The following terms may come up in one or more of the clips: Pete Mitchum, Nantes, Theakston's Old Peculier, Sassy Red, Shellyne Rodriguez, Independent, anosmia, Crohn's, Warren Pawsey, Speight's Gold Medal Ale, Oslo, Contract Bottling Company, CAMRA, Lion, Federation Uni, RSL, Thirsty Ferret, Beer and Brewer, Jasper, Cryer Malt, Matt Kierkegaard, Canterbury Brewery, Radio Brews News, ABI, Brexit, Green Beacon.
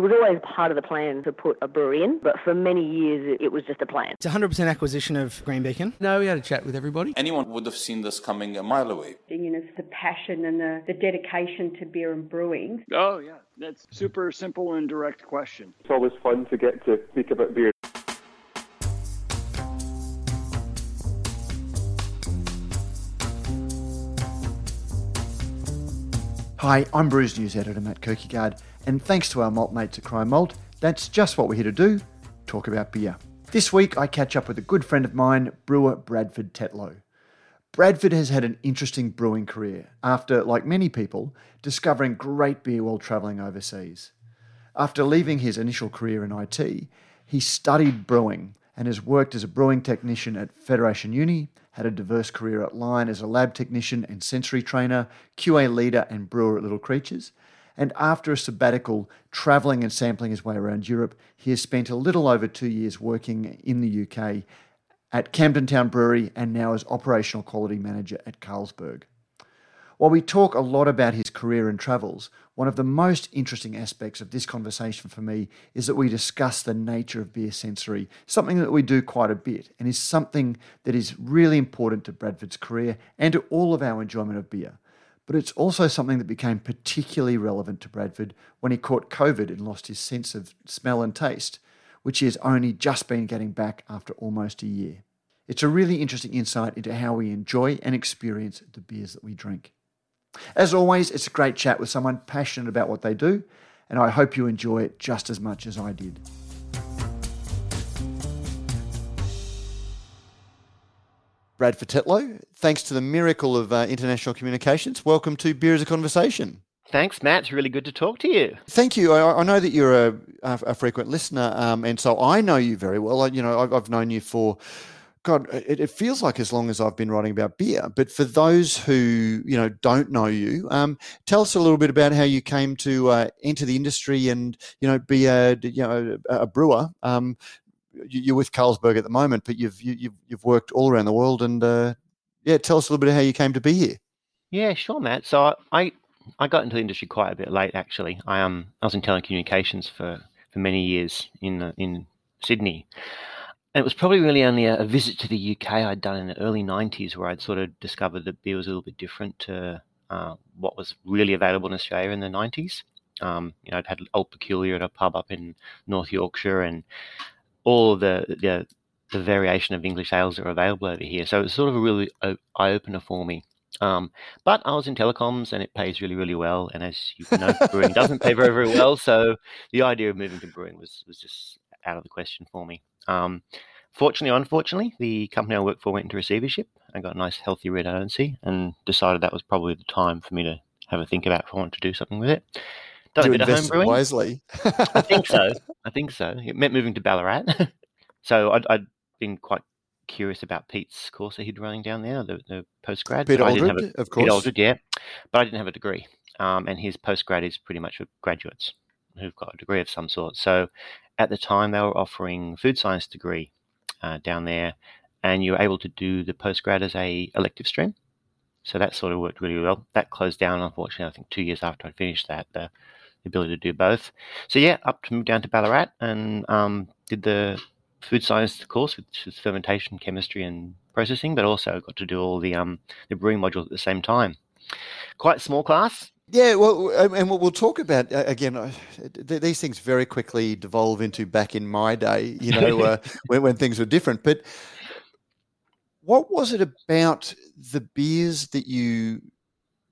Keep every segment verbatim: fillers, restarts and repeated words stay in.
It was always part of the plan to put a brewery in, but for many years it was just a plan. It's one hundred percent acquisition of Green Beacon. No, we had a chat with everybody. Anyone would have seen this coming a mile away. You know, the passion and the, the dedication to beer and brewing. Oh, yeah. That's super simple and direct question. It's always fun to get to speak about beer. Hi, I'm Brews News editor Matt Kierkegaard, and thanks to our malt mates at Cryer Malt, that's just what we're here to do, talk about beer. This week I catch up with a good friend of mine, brewer Bradford Tetlow. Bradford has had an interesting brewing career after, like many people, discovering great beer while travelling overseas. After leaving his initial career in I T, he studied brewing and has worked as a brewing technician at Federation Uni, had a diverse career at Lion as a lab technician and sensory trainer, Q A leader and brewer at Little Creatures, and after a sabbatical, travelling and sampling his way around Europe, he has spent a little over two years working in the U K at Camden Town Brewery and now as operational quality manager at Carlsberg. While we talk a lot about his career and travels, one of the most interesting aspects of this conversation for me is that we discuss the nature of beer sensory, something that we do quite a bit and is something that is really important to Bradford's career and to all of our enjoyment of beer. But it's also something that became particularly relevant to Bradford when he caught COVID and lost his sense of smell and taste, which he has only just been getting back after almost a year. It's a really interesting insight into how we enjoy and experience the beers that we drink. As always, it's a great chat with someone passionate about what they do, and I hope you enjoy it just as much as I did. Bradford Tetlow, thanks to the miracle of uh, international communications, welcome to Beer is a Conversation. Thanks, Matt. It's really good to talk to you. Thank you. I, I know that you're a, a frequent listener, um, and so I know you very well. I, you know, I've, I've known you for, God, it, it feels like as long as I've been writing about beer. But for those who, you know, don't know you, um, tell us a little bit about how you came to uh, enter the industry and, you know, be a, you know, a brewer. Um, you, you're with Carlsberg at the moment, but you've you, you've you've worked all around the world, and uh, yeah, tell us a little bit of how you came to be here. Yeah, sure, Matt. So I. I got into the industry quite a bit late, actually. I um I was in telecommunications for, for many years in uh, in Sydney, and it was probably really only a, a visit to the U K I'd done in the early nineties where I'd sort of discovered that beer was a little bit different to uh, what was really available in Australia in the nineties. Um, you know, I'd had Old Peculier at a pub up in North Yorkshire, and all the the, the variation of English ales that are available over here. So it was sort of a really eye opener for me. Um, but I was in telecoms and it pays really, really well. And as you know, brewing doesn't pay very, very well. So the idea of moving to brewing was, was just out of the question for me. Um, fortunately, unfortunately, the company I worked for went into receivership. I got a nice healthy redundancy and decided that was probably the time for me to have a think about if I wanted to do something with it. Done a bit of home brewing. Wisely. I think so. I think so. It meant moving to Ballarat. So I'd, I'd been quite curious about Pete's course that he'd running down there, the, the postgrad. Pete Aldred, of course. Pete Aldred, yeah. But I didn't have a degree. Um, and his postgrad is pretty much for graduates who've got a degree of some sort. So at the time, they were offering food science degree uh, down there, and you were able to do the postgrad as a elective stream. So that sort of worked really well. That closed down, unfortunately, I think two years after I finished that, the, the ability to do both. So yeah, up to down to Ballarat and um, did the food science course, which is fermentation, chemistry and processing, but also got to do all the um the brewing modules at the same time. Quite small class. Yeah, well, and we'll talk about, again, these things very quickly devolve into back in my day, you know, uh, when, when things were different. But what was it about the beers that you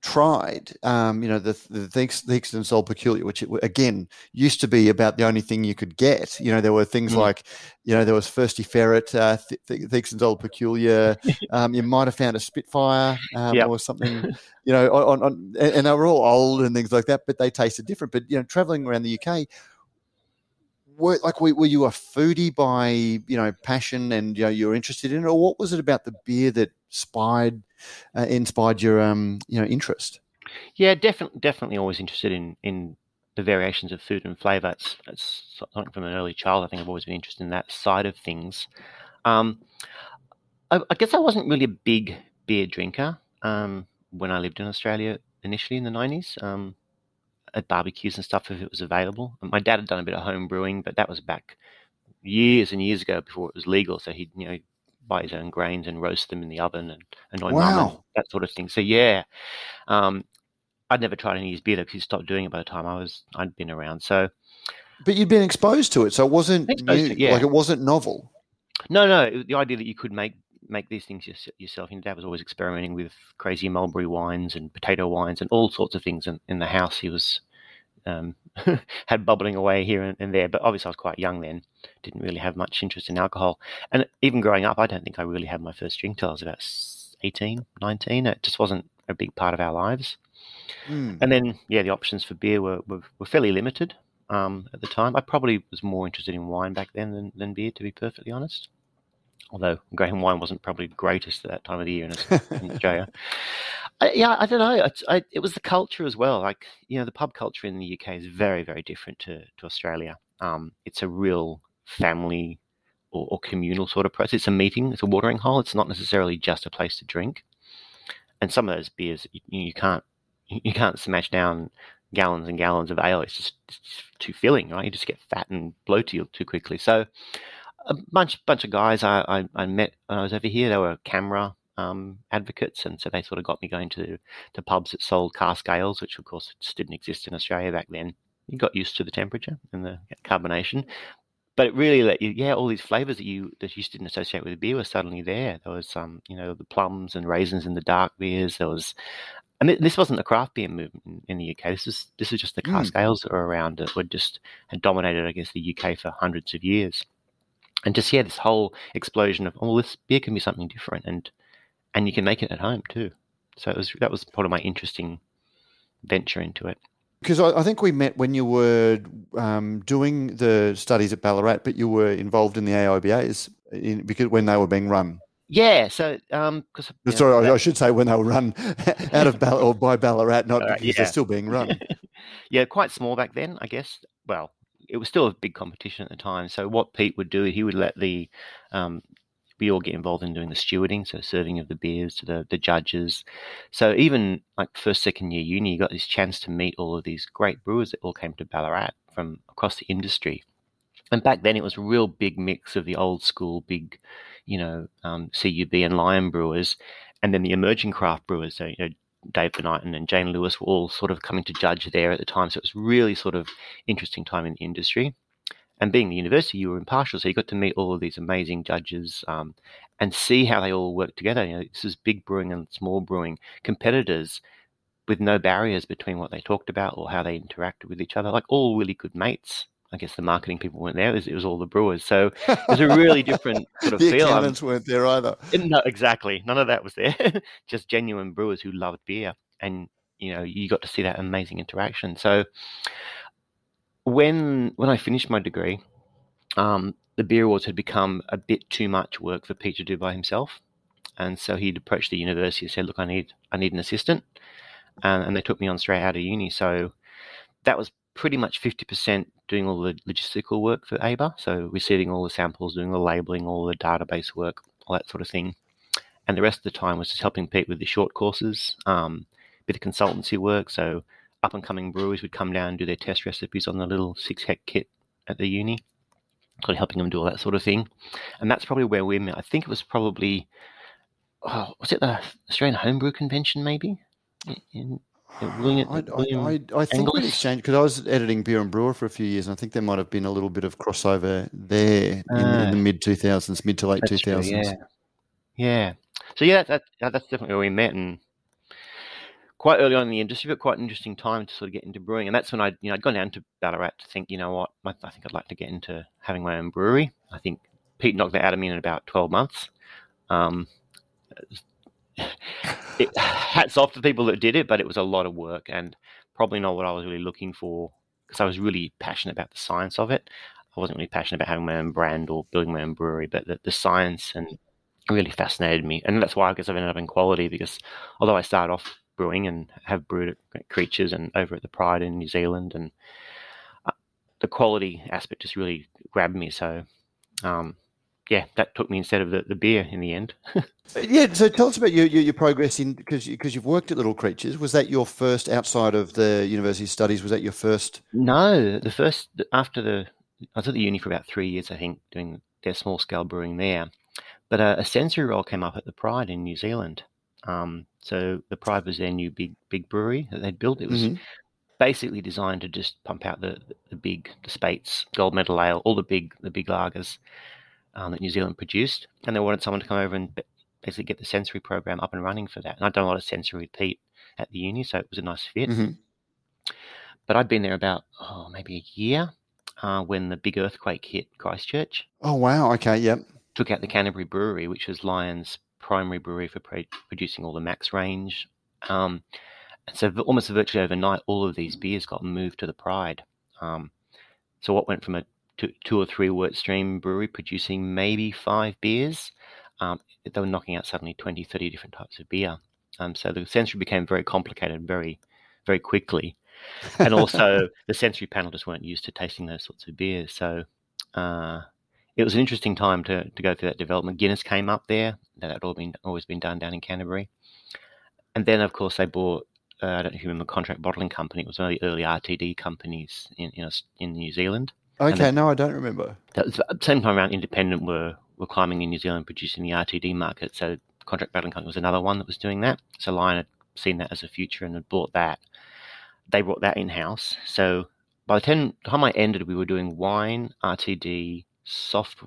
tried, um, you know, the the Theakston's Old Peculier, which it, again used to be about the only thing you could get. You know, there were things mm. like, you know, there was Thirsty Ferret, uh, Theakston's Old Peculier. Um, you might have found a Spitfire um, yep. or something. You know, on, on and they were all old and things like that, but they tasted different. But you know, traveling around the U K, were like were you a foodie by you know passion and you know you were interested in it, or what was it about the beer that inspired? Uh, inspired your um you know interest? Yeah, definitely definitely always interested in in the variations of food and flavour. It's, it's something from an early child. I think I've always been interested in that side of things. Um, I, I guess I wasn't really a big beer drinker um when I lived in Australia initially in the nineties. Um, at barbecues and stuff if it was available. My dad had done a bit of home brewing, but that was back years and years ago before it was legal. So he'd, you know, buy his own grains and roast them in the oven and annoy mum and that sort of thing. So yeah, um, I'd never tried any of his beer because he stopped doing it by the time I was I'd been around. So, but you'd been exposed to it, so it wasn't new, it, yeah. like it wasn't novel. No, no, it, the idea that you could make. make these things yourself. And Dad was always experimenting with crazy mulberry wines and potato wines and all sorts of things in, in the house. He was um, had bubbling away here and, and there, but obviously I was quite young then, didn't really have much interest in alcohol. And even growing up, I don't think I really had my first drink till I was about eighteen, nineteen. It just wasn't a big part of our lives. Mm. And then, yeah, the options for beer were, were, were fairly limited um, at the time. I probably was more interested in wine back then than, than beer, to be perfectly honest. Although Graham wine wasn't probably the greatest at that time of the year in, in Australia. I, yeah, I don't know. I, I, it was the culture as well. Like, you know, the pub culture in the U K is very, very different to, to Australia. Um, it's a real family or, or communal sort of process. It's a meeting. It's a watering hole. It's not necessarily just a place to drink. And some of those beers, you, you can't you can't smash down gallons and gallons of ale. It's just, it's just too filling, right? You just get fat and bloated too quickly. So a bunch bunch of guys I, I, I met when I was over here, they were CAMRA um, advocates, and so they sort of got me going to the pubs that sold cask ales, which of course just didn't exist in Australia back then. You got used to the temperature and the carbonation, but it really let you, yeah, all these flavours that you that you just didn't associate with beer were suddenly there. There was, um, you know, the plums and raisins in the dark beers. There was, and this wasn't the craft beer movement in the U K. This is this is just the cask mm. ales that were around that were just had dominated, I guess, the U K for hundreds of years. And just, yeah, this whole explosion of, oh, this beer can be something different, and and you can make it at home too. So it was that was part of my interesting venture into it. Because I, I think we met when you were um, doing the studies at Ballarat, but you were involved in the A I B As in, because when they were being run. Yeah, so um, because sorry, know, I, I should say when they were run out of Ballarat or by Ballarat, not Ballarat, because yeah. they're still being run. Yeah, quite small back then, I guess. Well, it was still a big competition at the time. So what Pete would do, he would let the um, we all get involved in doing the stewarding, so serving of the beers to the, the judges. So even like first, second year uni, you got this chance to meet all of these great brewers that all came to Ballarat from across the industry. And back then it was a real big mix of the old school, big, you know, um, C U B and Lion brewers, and then the emerging craft brewers. So, you know, Dave Benighton and Jane Lewis were all sort of coming to judge there at the time. So it was really sort of interesting time in the industry. And being the university, you were impartial. So you got to meet all of these amazing judges um, and see how they all work together. You know, this is big brewing and small brewing, competitors with no barriers between what they talked about or how they interacted with each other, like all really good mates. I guess the marketing people weren't there. It was, it was all the brewers. So it was a really different sort of the feel. The accountants weren't there either. No, exactly. None of that was there. Just genuine brewers who loved beer. And, you know, you got to see that amazing interaction. So when when I finished my degree, um, the Beer Awards had become a bit too much work for Pete to do by himself. And so he'd approached the university and said, look, I need I need an assistant. And, and they took me on straight out of uni. So that was pretty much fifty percent doing all the logistical work for A B A, so receiving all the samples, doing the labelling, all the database work, all that sort of thing. And the rest of the time was just helping Pete with the short courses, um, a bit of consultancy work. So up-and-coming breweries would come down and do their test recipes on the little six-hec kit at the uni, sort of helping them do all that sort of thing. And that's probably where we met. I think it was probably, oh, was it the Australian Homebrew Convention maybe? In, William, I, I, I think we exchanged because I was editing Beer and Brewer for a few years, and I think there might have been a little bit of crossover there in, uh, in the mid two thousands, mid to late two thousands. Yeah. yeah, so yeah, that, that, that's definitely where we met, and quite early on in the industry, but quite an interesting time to sort of get into brewing. And that's when I, you know, I'd gone down to Ballarat to think, you know what, I think I'd like to get into having my own brewery. I think Pete knocked that out of me in about twelve months. Um, It, hats off to people that did it, but it was a lot of work and probably not what I was really looking for because I was really passionate about the science of it. I wasn't really passionate about having my own brand or building my own brewery, but the, the science and really fascinated me. And that's why I guess I've ended up in quality because although I started off brewing and have brewed at Creatures and over at The Pride in New Zealand, and uh, the quality aspect just really grabbed me. So um, yeah, that took me instead of the, the beer in the end. Yeah, so tell us about your your, your progress in, because you, because you've worked at Little Creatures. Was that your first outside of the university studies? Was that your first? No, the first after the I was at the uni for about three years, I think, doing their small scale brewing there. But a, a sensory role came up at the Pride in New Zealand. Um, so the Pride was their new big big brewery that they'd built. It was. Mm-hmm. Basically designed to just pump out the the big, the Speight's Gold Medal Ale, all the big the big lagers um, that New Zealand produced, and they wanted someone to come over and basically get the sensory program up and running for that. And I'd done a lot of sensory with Pete at the uni, so it was a nice fit. Mm-hmm. But I'd been there about oh maybe a year uh, when the big earthquake hit Christchurch. Oh wow! Okay, yep. Took out the Canterbury Brewery, which was Lion's primary brewery for pre- producing all the Max range. Um, So almost virtually overnight, all of these beers got moved to the Pride. Um, so what went from a two, two or three wort stream brewery producing maybe five beers, um, they were knocking out suddenly twenty, thirty different types of beer. Um, so the sensory became very complicated very, very quickly. And also the sensory panel just weren't used to tasting those sorts of beers. So uh, it was an interesting time to to go through that development. Guinness came up there. That had all been, always been done down in Canterbury. And then, of course, they bought... Uh, I don't know if you remember Contract Bottling Company. It was one of the early R T D companies in in, in New Zealand. Okay, that, no, I don't remember. That was at the same time around, independent were, were climbing in New Zealand, producing the R T D market. So Contract Bottling Company was another one that was doing that. So Lion had seen that as a future and had bought that. They brought that in-house. So by the time I ended, we were doing wine, R T D, soft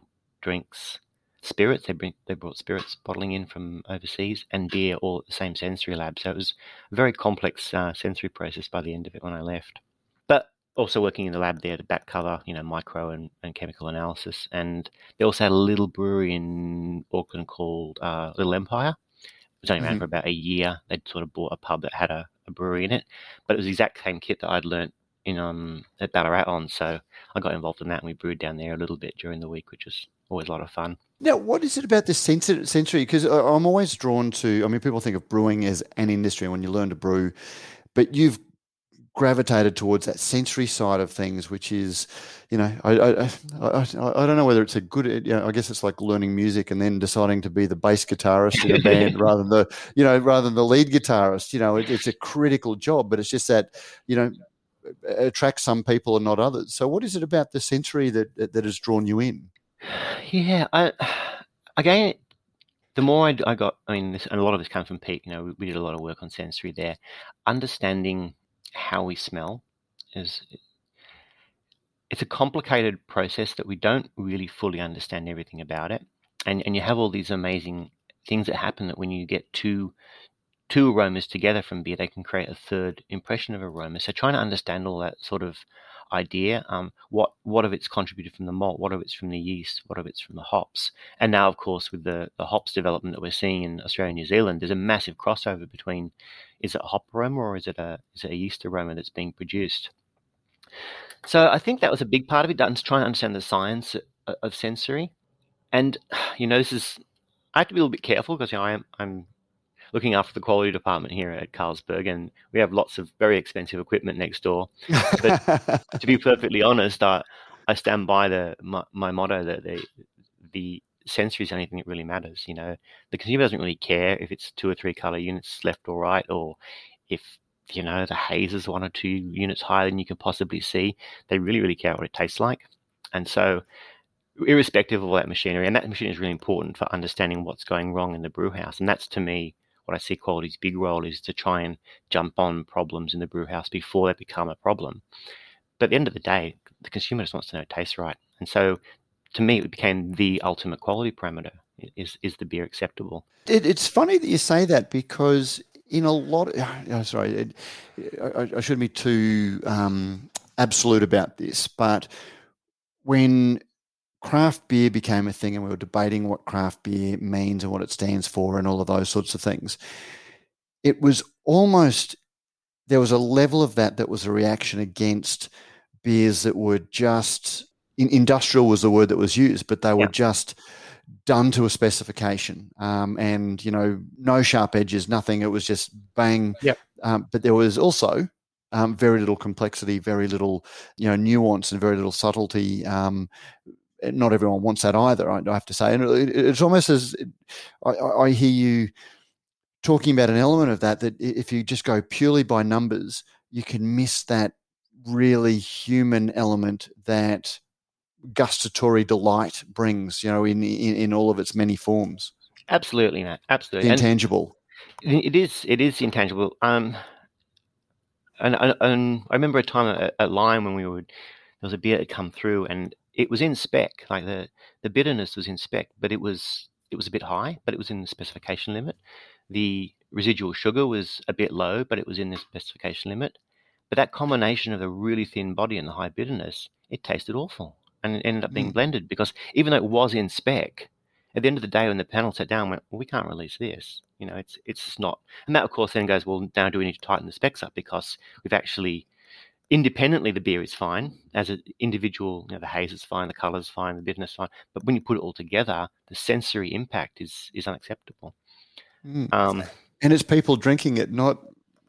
drinks, spirits. They bring, they brought spirits bottling in from overseas and beer all at the same sensory lab. So it was a very complex uh, sensory process by the end of it when I left. But also working in the lab there to back cover, you know, micro and, and chemical analysis. And they also had a little brewery in Auckland called uh, Little Empire. It was only around mm-hmm. for about a year. They'd sort of bought a pub that had a, a brewery in it. But it was the exact same kit that I'd learnt in um, at Ballarat on. So I got involved in that and we brewed down there a little bit during the week, which was always a lot of fun. Now, what is it about this sensory? Because I'm always drawn to, I mean, people think of brewing as an industry when you learn to brew, but you've gravitated towards that sensory side of things, which is, you know, I I, I, I don't know whether it's a good, you know, I guess it's like learning music and then deciding to be the bass guitarist in a band rather than the, you know, rather than the lead guitarist. You know, it, it's a critical job, but it's just that, you know, attracts some people and not others. So what is it about the sensory that that has drawn you in? Yeah, I, again, the more I, I got, I mean, this, and a lot of this comes from Pete, you know, we, we did a lot of work on sensory there. Understanding how we smell is, it's a complicated process that we don't really fully understand everything about it. And and you have all these amazing things that happen that when you get two, two aromas together from beer, they can create a third impression of aroma. So trying to understand all that sort of idea, um, what what of it's contributed from the malt, what of it's from the yeast, what of it's from the hops. And now, of course, with the, the hops development that we're seeing in Australia and New Zealand, there's a massive crossover between, is it a hop aroma or is it a is it a yeast aroma that's being produced? So I think that was a big part of it, trying to understand the science of sensory. And, you know, this is, I have to be a little bit careful because, you know, I am, I'm looking after the quality department here at Carlsberg, and we have lots of very expensive equipment next door. But to be perfectly honest, I, I stand by the my, my motto that the, the sensory is the only thing that really matters. You know, the consumer doesn't really care if it's two or three color units left or right, or if, you know, the haze is one or two units higher than you can possibly see. They really, really care what it tastes like. And so irrespective of all that machinery, and that machinery is really important for understanding what's going wrong in the brew house. And that's, to me, what I see quality's big role is to try and jump on problems in the brew house before they become a problem. But at the end of the day, the consumer just wants to know it tastes right. And so to me, it became the ultimate quality parameter. Is is the beer acceptable? It, it's funny that you say that because in a lot of, oh, sorry, it, I, I shouldn't be too um, absolute about this, but when craft beer became a thing and we were debating what craft beer means and what it stands for and all of those sorts of things, it was almost, there was a level of that that was a reaction against beers that were just, in, industrial was the word that was used, but they were yeah. just done to a specification um, and, you know, no sharp edges, nothing. It was just bang. Yeah. Um, but there was also um, very little complexity, very little, you know, nuance and very little subtlety, um not everyone wants that either, I have to say. And it, it's almost as I, I hear you talking about an element of that, that if you just go purely by numbers, you can miss that really human element that gustatory delight brings, you know, in, in, in all of its many forms. Absolutely, Matt. Absolutely. The intangible. And it is, it is intangible. Um, and, and, and I remember a time at, at Lion when we would, there was a beer that come through and it was in spec, like the, the bitterness was in spec, but it was, it was a bit high, but it was in the specification limit. The residual sugar was a bit low, but it was in the specification limit. But that combination of the really thin body and the high bitterness, it tasted awful. And it ended up being mm. blended because even though it was in spec, at the end of the day when the panel sat down and went, well, we can't release this. You know, it's it's just not. And that, of course, then goes, well, now do we need to tighten the specs up because we've actually, independently, the beer is fine. As an individual, you know, the haze is fine, the colour is fine, the bitterness is fine. But when you put it all together, the sensory impact is is unacceptable. Mm. Um, and it's people drinking it, not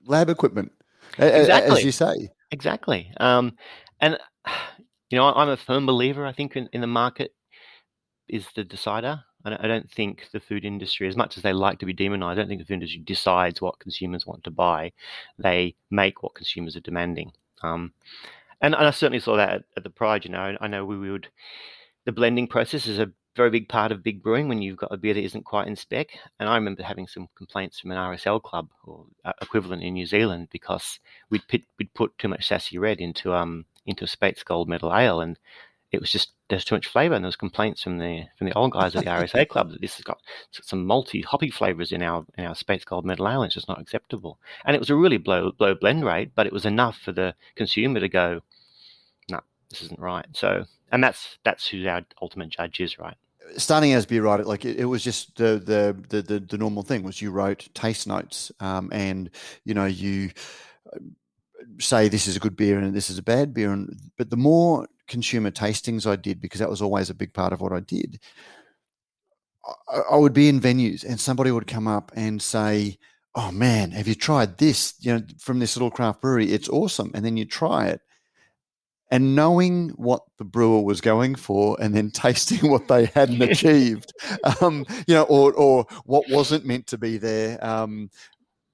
lab equipment, exactly. As you say. Exactly. Um, and... You know, I'm a firm believer, I think, in, in the market is the decider. I don't, I don't think the food industry, as much as they like to be demonized, I don't think the food industry decides what consumers want to buy. They make what consumers are demanding. Um, and, and I certainly saw that at, at the Pride, you know. I know we, we would, the blending process is a very big part of big brewing when you've got a beer that isn't quite in spec. And I remember having some complaints from an R S L club or uh, equivalent in New Zealand because we'd, pit, we'd put too much Sassy Red into... um. into a Speight's Gold Medal Ale, and it was just there's too much flavour, and there was complaints from the from the old guys at the R S A club that this has got some malty, hoppy flavours in our in our Speight's Gold Medal Ale. It's just not acceptable, and it was a really blow blow blend rate, but it was enough for the consumer to go, no, this isn't right. So, and that's that's who our ultimate judge is, right? Starting as beer writer, like it, it was just the, the the the the normal thing was you wrote taste notes, um, and you know you. Say this is a good beer and this is a bad beer, and but the more consumer tastings I did, because that was always a big part of what I did, I, I would be in venues and somebody would come up and say, oh man, have you tried this, you know, from this little craft brewery? It's awesome. And then you try it, and knowing what the brewer was going for and then tasting what they hadn't achieved, um, you know, or or what wasn't meant to be there, um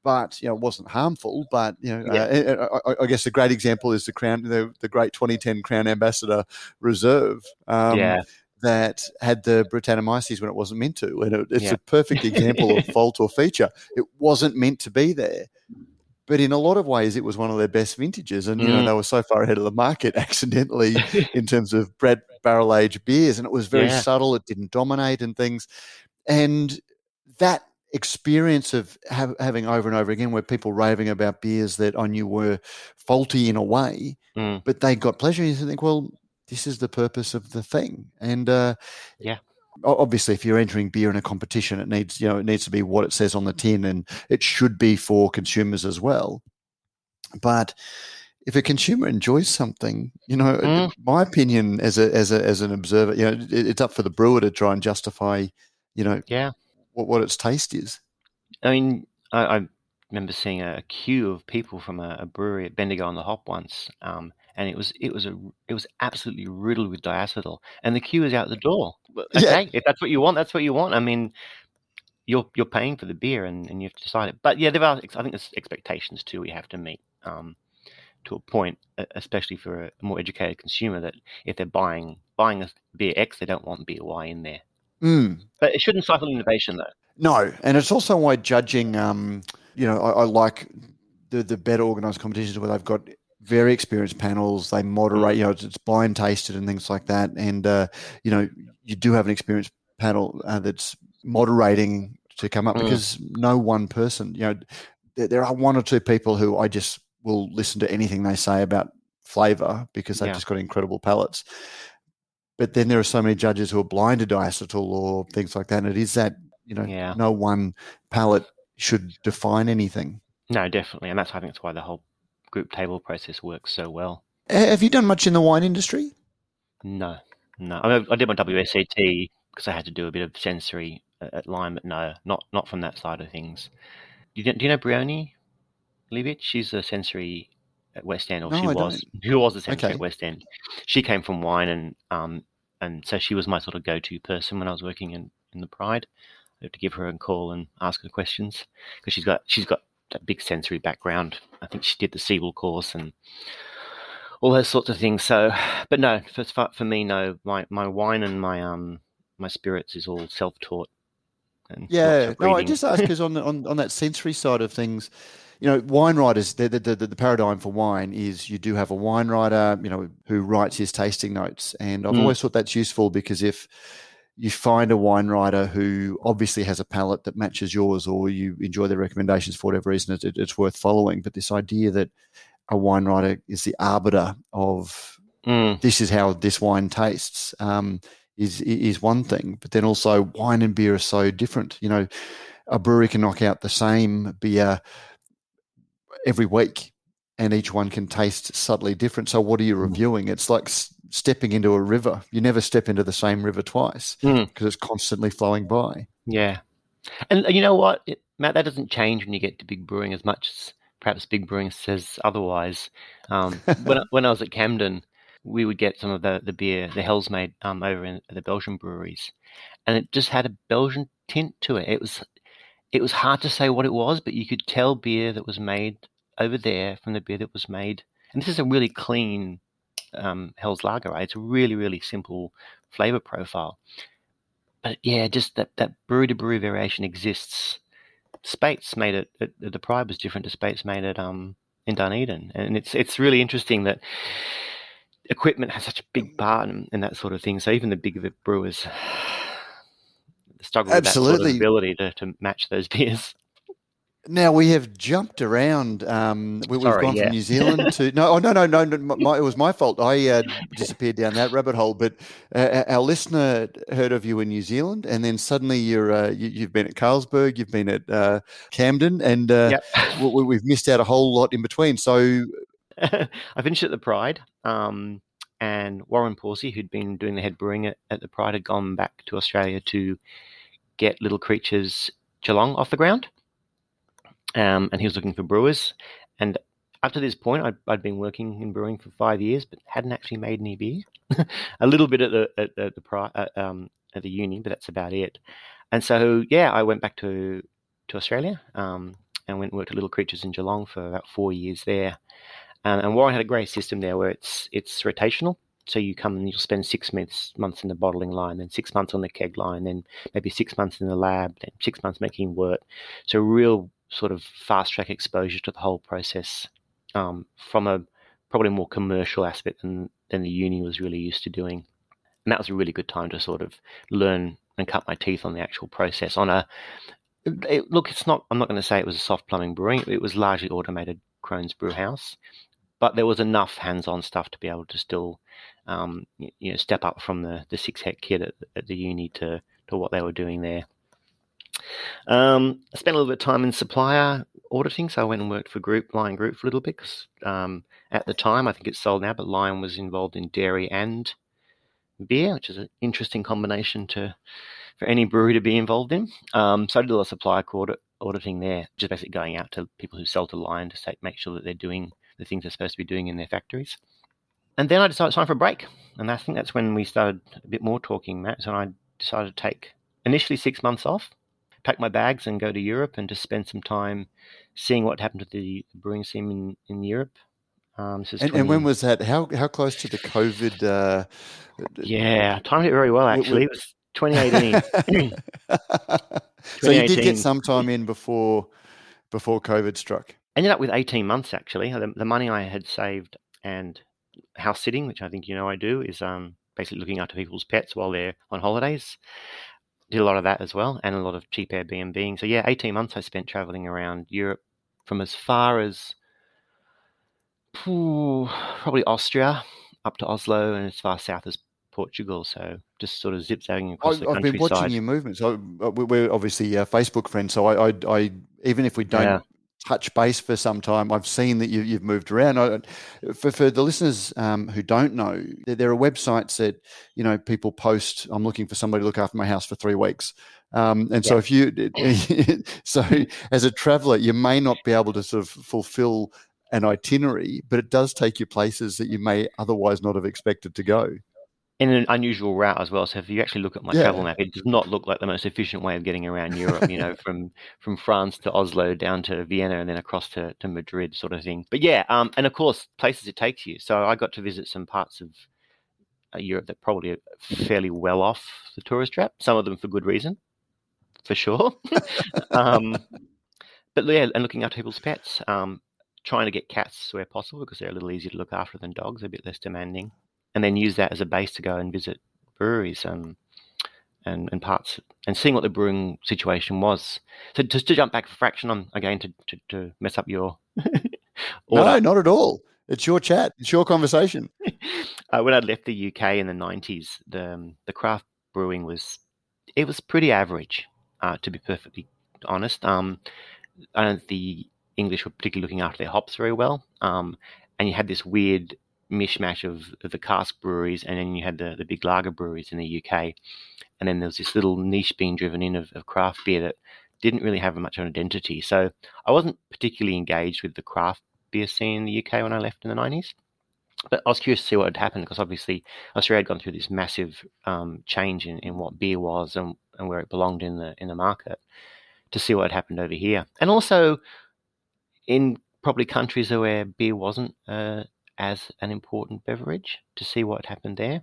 but, you know, it wasn't harmful. But, you know, yeah. uh, I, I guess a great example is the Crown, the, the great twenty ten Crown Ambassador Reserve um, yeah. that had the Britannomyces when it wasn't meant to. And it, it's yeah. a perfect example of fault or feature. It wasn't meant to be there. But in a lot of ways, it was one of their best vintages. And, you mm. know, they were so far ahead of the market accidentally in terms of Brad barrel-aged beers. And it was very yeah. subtle. It didn't dominate and things. And that experience of have, having over and over again where people raving about beers that I knew were faulty in a way, mm. but they got pleasure. You think, well, this is the purpose of the thing. And uh, yeah, obviously if you're entering beer in a competition, it needs, you know, it needs to be what it says on the tin, and it should be for consumers as well. But if a consumer enjoys something, you know, mm. my opinion as a, as a, as an observer, you know, it, it's up for the brewer to try and justify, you know, yeah. what its taste is. I mean, I, I remember seeing a queue of people from a, a brewery at Bendigo on the Hop once, um, and it was it was a it was absolutely riddled with diacetyl, and the queue is out the door. Okay, yeah. If that's what you want, that's what you want. I mean, you're you're paying for the beer, and, and you have to decide it. But yeah, there are I think there's expectations too we have to meet um, to a point, especially for a more educated consumer, that if they're buying buying a beer X, they don't want beer Y in there. Mm. But it shouldn't stifle innovation, though. No, and it's also why judging, um, you know, I, I like the the better organised competitions where they've got very experienced panels, they moderate, you know, it's, it's blind tasted and things like that. And, uh, you know, you do have an experienced panel uh, that's moderating to come up mm. because no one person, you know, there, there are one or two people who I just will listen to anything they say about flavour because they've yeah. just got incredible palates. But then there are so many judges who are blind to diacetyl or things like that. And it is that, you know, yeah. no one palate should define anything. No, definitely. And that's, I think that's why the whole group table process works so well. Have you done much in the wine industry? No, no. I mean, I did my W S E T because I had to do a bit of sensory at Lyme, but no, not not from that side of things. Do you, do you know Brioni Liebich? She's a sensory at West End, or no, she I was, don't. who was the sensory okay. at West End. She came from wine, and um, and so she was my sort of go-to person when I was working in, in the Pride. I had to give her a call and ask her questions because she's got she's got a big sensory background. I think she did the Seawall course and all those sorts of things. So, but no, for for me, no, my my wine and my um my spirits is all self-taught. And yeah, no, I just ask because on, on on that sensory side of things, you know, wine writers, the, the, the, the paradigm for wine is you do have a wine writer, you know, who writes his tasting notes. And I've mm. always thought that's useful because if you find a wine writer who obviously has a palate that matches yours or you enjoy their recommendations for whatever reason, it, it, it's worth following. But this idea that a wine writer is the arbiter of mm. this is how this wine tastes um, is is one thing. But then also wine and beer are so different. You know, a brewery can knock out the same beer every week and each one can taste subtly different. So what are you reviewing? It's like s- stepping into a river. You never step into the same river twice because mm. it's constantly flowing by. Yeah. And you know what, it, Matt, that doesn't change when you get to big brewing as much as perhaps big brewing says otherwise. Um, when, I, when I was at Camden, we would get some of the, the beer, the Hell's made um, over in the Belgian breweries, and it just had a Belgian tint to it. It was It was hard to say what it was, but you could tell beer that was made over there from the beer that was made. And this is a really clean um, Hell's Lager, right? It's a really, really simple flavor profile. But, yeah, just that, that brewery-to-brewery variation exists. Speight's made it, it – the Pride was different to Speight's made it um, in Dunedin. And it's it's really interesting that equipment has such a big part in, in that sort of thing. So even the bigger brewers – struggle with Absolutely. that sort of ability to, to match those beers. Now we have jumped around. Um, we, we've Sorry, gone yeah. from New Zealand to no, oh, no, no, no. no my, it was my fault. I uh, disappeared down that rabbit hole. But uh, our listener heard of you in New Zealand, and then suddenly you're uh, you, you've been at Carlsberg, you've been at uh, Camden, and uh, yep. we, we've missed out a whole lot in between. So I finished at the Pride. Um, And Warren Pawsey, who'd been doing the head brewing at, at the Pride, had gone back to Australia to get Little Creatures Geelong off the ground. Um, and he was looking for brewers. And up to this point, I'd, I'd been working in brewing for five years, but hadn't actually made any beer. A little bit at the at, at the pri- at, um, at the uni, but that's about it. And so, yeah, I went back to to Australia um, and went and worked at Little Creatures in Geelong for about four years there. Um, and Warren had a great system there where it's it's rotational. So you come and you'll spend six months months in the bottling line, then six months on the keg line, then maybe six months in the lab, then six months making wort. So real sort of fast-track exposure to the whole process um, from a probably more commercial aspect than, than the uni was really used to doing. And that was a really good time to sort of learn and cut my teeth on the actual process. On a it, Look, it's not. I'm not going to say it was a soft plumbing brewing. It was largely automated Crohn's brew house. But there was enough hands-on stuff to be able to still, um, you know, step up from the, the six-hect kid at, at the uni to, to what they were doing there. Um, I spent a little bit of time in supplier auditing, so I went and worked for Group Lion Group for a little bit because um, at the time, I think it's sold now, but Lion was involved in dairy and beer, which is an interesting combination to for any brewery to be involved in. Um, so I did a lot of supplier audit, auditing there, just basically going out to people who sell to Lion to say, make sure that they're doing the things they're supposed to be doing in their factories. And then I decided it's time for a break. And I think that's when we started a bit more talking, Matt. So I decided to take initially six months off, pack my bags and go to Europe and just spend some time seeing what happened to the brewing scene in, in Europe. Um, this is and, twenty... and when was that? How how close to the COVID? Uh... Yeah, timed it very well, actually. It was twenty eighteen. So you did get some time in before before COVID struck. Ended up with eighteen months, actually. The, the money I had saved and house sitting, which I think you know I do, is um, basically looking after people's pets while they're on holidays. Did a lot of that as well and a lot of cheap Airbnb. So, yeah, eighteen months I spent travelling around Europe from as far as ooh, probably Austria up to Oslo and as far south as Portugal, so just sort of zip-zagging across I, the I've countryside. I've been watching your movements. So we're obviously uh, Facebook friends, so I, I, I even if we don't yeah. – touch base for some time. I've seen that you, you've moved around. I, for, for the listeners um, who don't know, there, there are websites that, you know, people post, I'm looking for somebody to look after my house for three weeks. Um, and yeah. so if you, so as a traveler, you may not be able to sort of fulfill an itinerary, but it does take you places that you may otherwise not have expected to go. in an unusual route as well. So if you actually look at my yeah. travel map, it does not look like the most efficient way of getting around Europe, you know, from, from France to Oslo down to Vienna and then across to, to Madrid sort of thing. But yeah, um, and of course, places it takes you. So I got to visit some parts of Europe that probably are fairly well off the tourist trap, some of them for good reason, for sure. um, but yeah, and looking after people's pets, um, trying to get cats where possible because they're a little easier to look after than dogs, a bit less demanding. And then use that as a base to go and visit breweries and, and and parts and seeing what the brewing situation was. So just to jump back a fraction on again to, to, to mess up your order. No, not at all. It's your chat. It's your conversation. uh, when I left the U K in the nineties, the um, the craft brewing was it was pretty average, uh, to be perfectly honest. Um, I don't think the English were particularly looking after their hops very well, um, and you had this weird mishmash of, of the cask breweries, and then you had the, the big lager breweries in the U K, and then there was this little niche being driven in of, of craft beer that didn't really have much of an identity. So I wasn't particularly engaged with the craft beer scene in the U K when I left in the nineties, but I was curious to see what had happened because obviously Australia had gone through this massive um, change in, in what beer was and, and where it belonged in the in the market, to see what had happened over here, and also in probably countries where beer wasn't uh, as an important beverage, to see what happened there.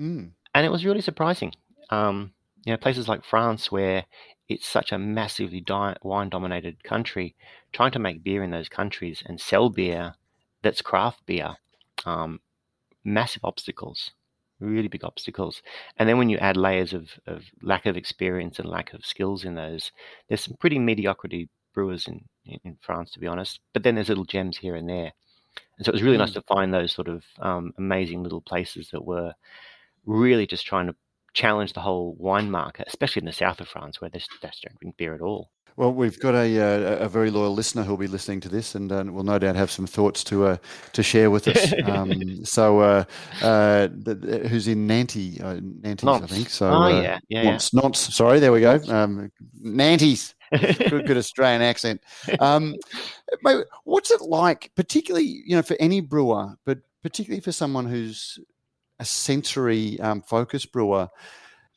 Mm. And it was really surprising. Um, you know, places like France, where it's such a massively di- wine-dominated country, trying to make beer in those countries and sell beer that's craft beer, um, massive obstacles, really big obstacles. And then when you add layers of, of lack of experience and lack of skills in those, there's some pretty mediocrity brewers in, in France, to be honest. But then there's little gems here and there. And so it was really nice to find those sort of um, amazing little places that were really just trying to challenge the whole wine market, especially in the south of France, where they just don't drink beer at all. Well, we've got a uh, a very loyal listener who'll be listening to this, and uh, will no doubt have some thoughts to uh, to share with us. Um, so, uh, uh, who's in Nantes? Uh, Nantes, Nantes, I think. So, oh yeah, yeah, uh, Nantes, yeah. Nantes. Sorry, there we go. Um, Nantes. good, good Australian accent. Um, what's it like, particularly, you know, for any brewer, but particularly for someone who's a sensory um, focused brewer?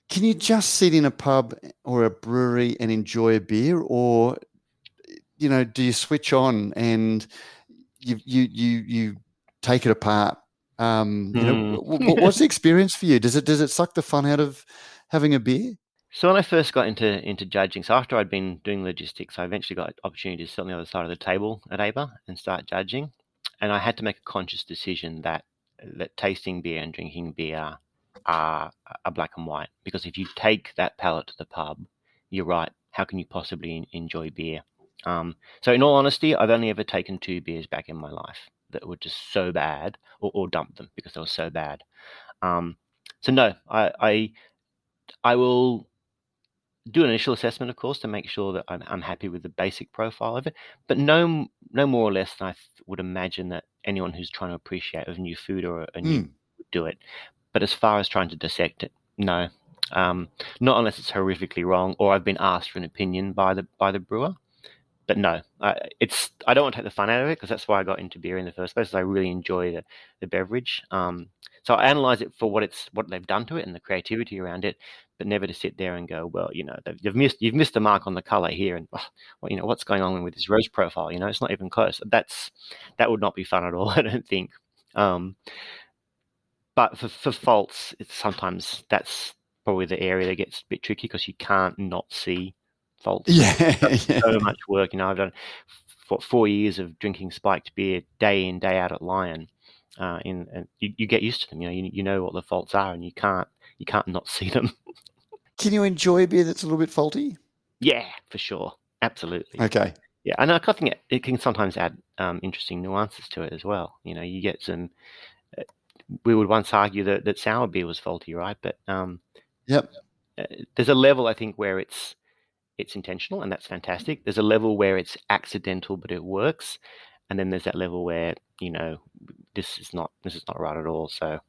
Can you just sit in a pub or a brewery and enjoy a beer, or, you know, do you switch on and you you you, you take it apart? Um, mm. you know, what, what's the experience for you? Does it does it suck the fun out of having a beer? So when I first got into into judging, so after I'd been doing logistics, I eventually got an opportunity to sit on the other side of the table at A B A and start judging. And I had to make a conscious decision that that tasting beer and drinking beer are, are black and white. Because if you take that palate to the pub, you're right, how can you possibly enjoy beer? Um, so in all honesty, I've only ever taken two beers back in my life that were just so bad, or, or dumped them because they were so bad. Um, so no, I I, I will... do an initial assessment, of course, to make sure that I'm, I'm happy with the basic profile of it, but no no more or less than I would imagine that anyone who's trying to appreciate of new food or a new mm. would do it. But as far as trying to dissect it, no, um, not unless it's horrifically wrong or I've been asked for an opinion by the by the brewer. But no, I, it's I don't want to take the fun out of it because that's why I got into beer in the first place. I really enjoy the the beverage, um, so I analyse it for what it's what they've done to it and the creativity around it. But never to sit there and go, well, you know, you've missed you've missed the mark on the color here, and well, you know, what's going on with this roast profile? You know, it's not even close. That's that would not be fun at all, I don't think. Um, but for, for faults, it's sometimes that's probably the area that gets a bit tricky because you can't not see faults. Yeah, yeah. So much work, you know. I've done for four years of drinking spiked beer day in day out at Lion, uh, in, and you, you get used to them. You know, you, you know what the faults are, and you can't. You can't not see them. Can you enjoy a beer that's a little bit faulty? Yeah, for sure. Absolutely. Okay. Yeah, and I think it, it can sometimes add um, interesting nuances to it as well. You know, you get some... Uh, we would once argue that, that sour beer was faulty, right? But um, yep. Uh, there's a level, I think, where it's it's intentional, and that's fantastic. There's a level where it's accidental, but it works. And then there's that level where, you know, this is not this is not right at all, so...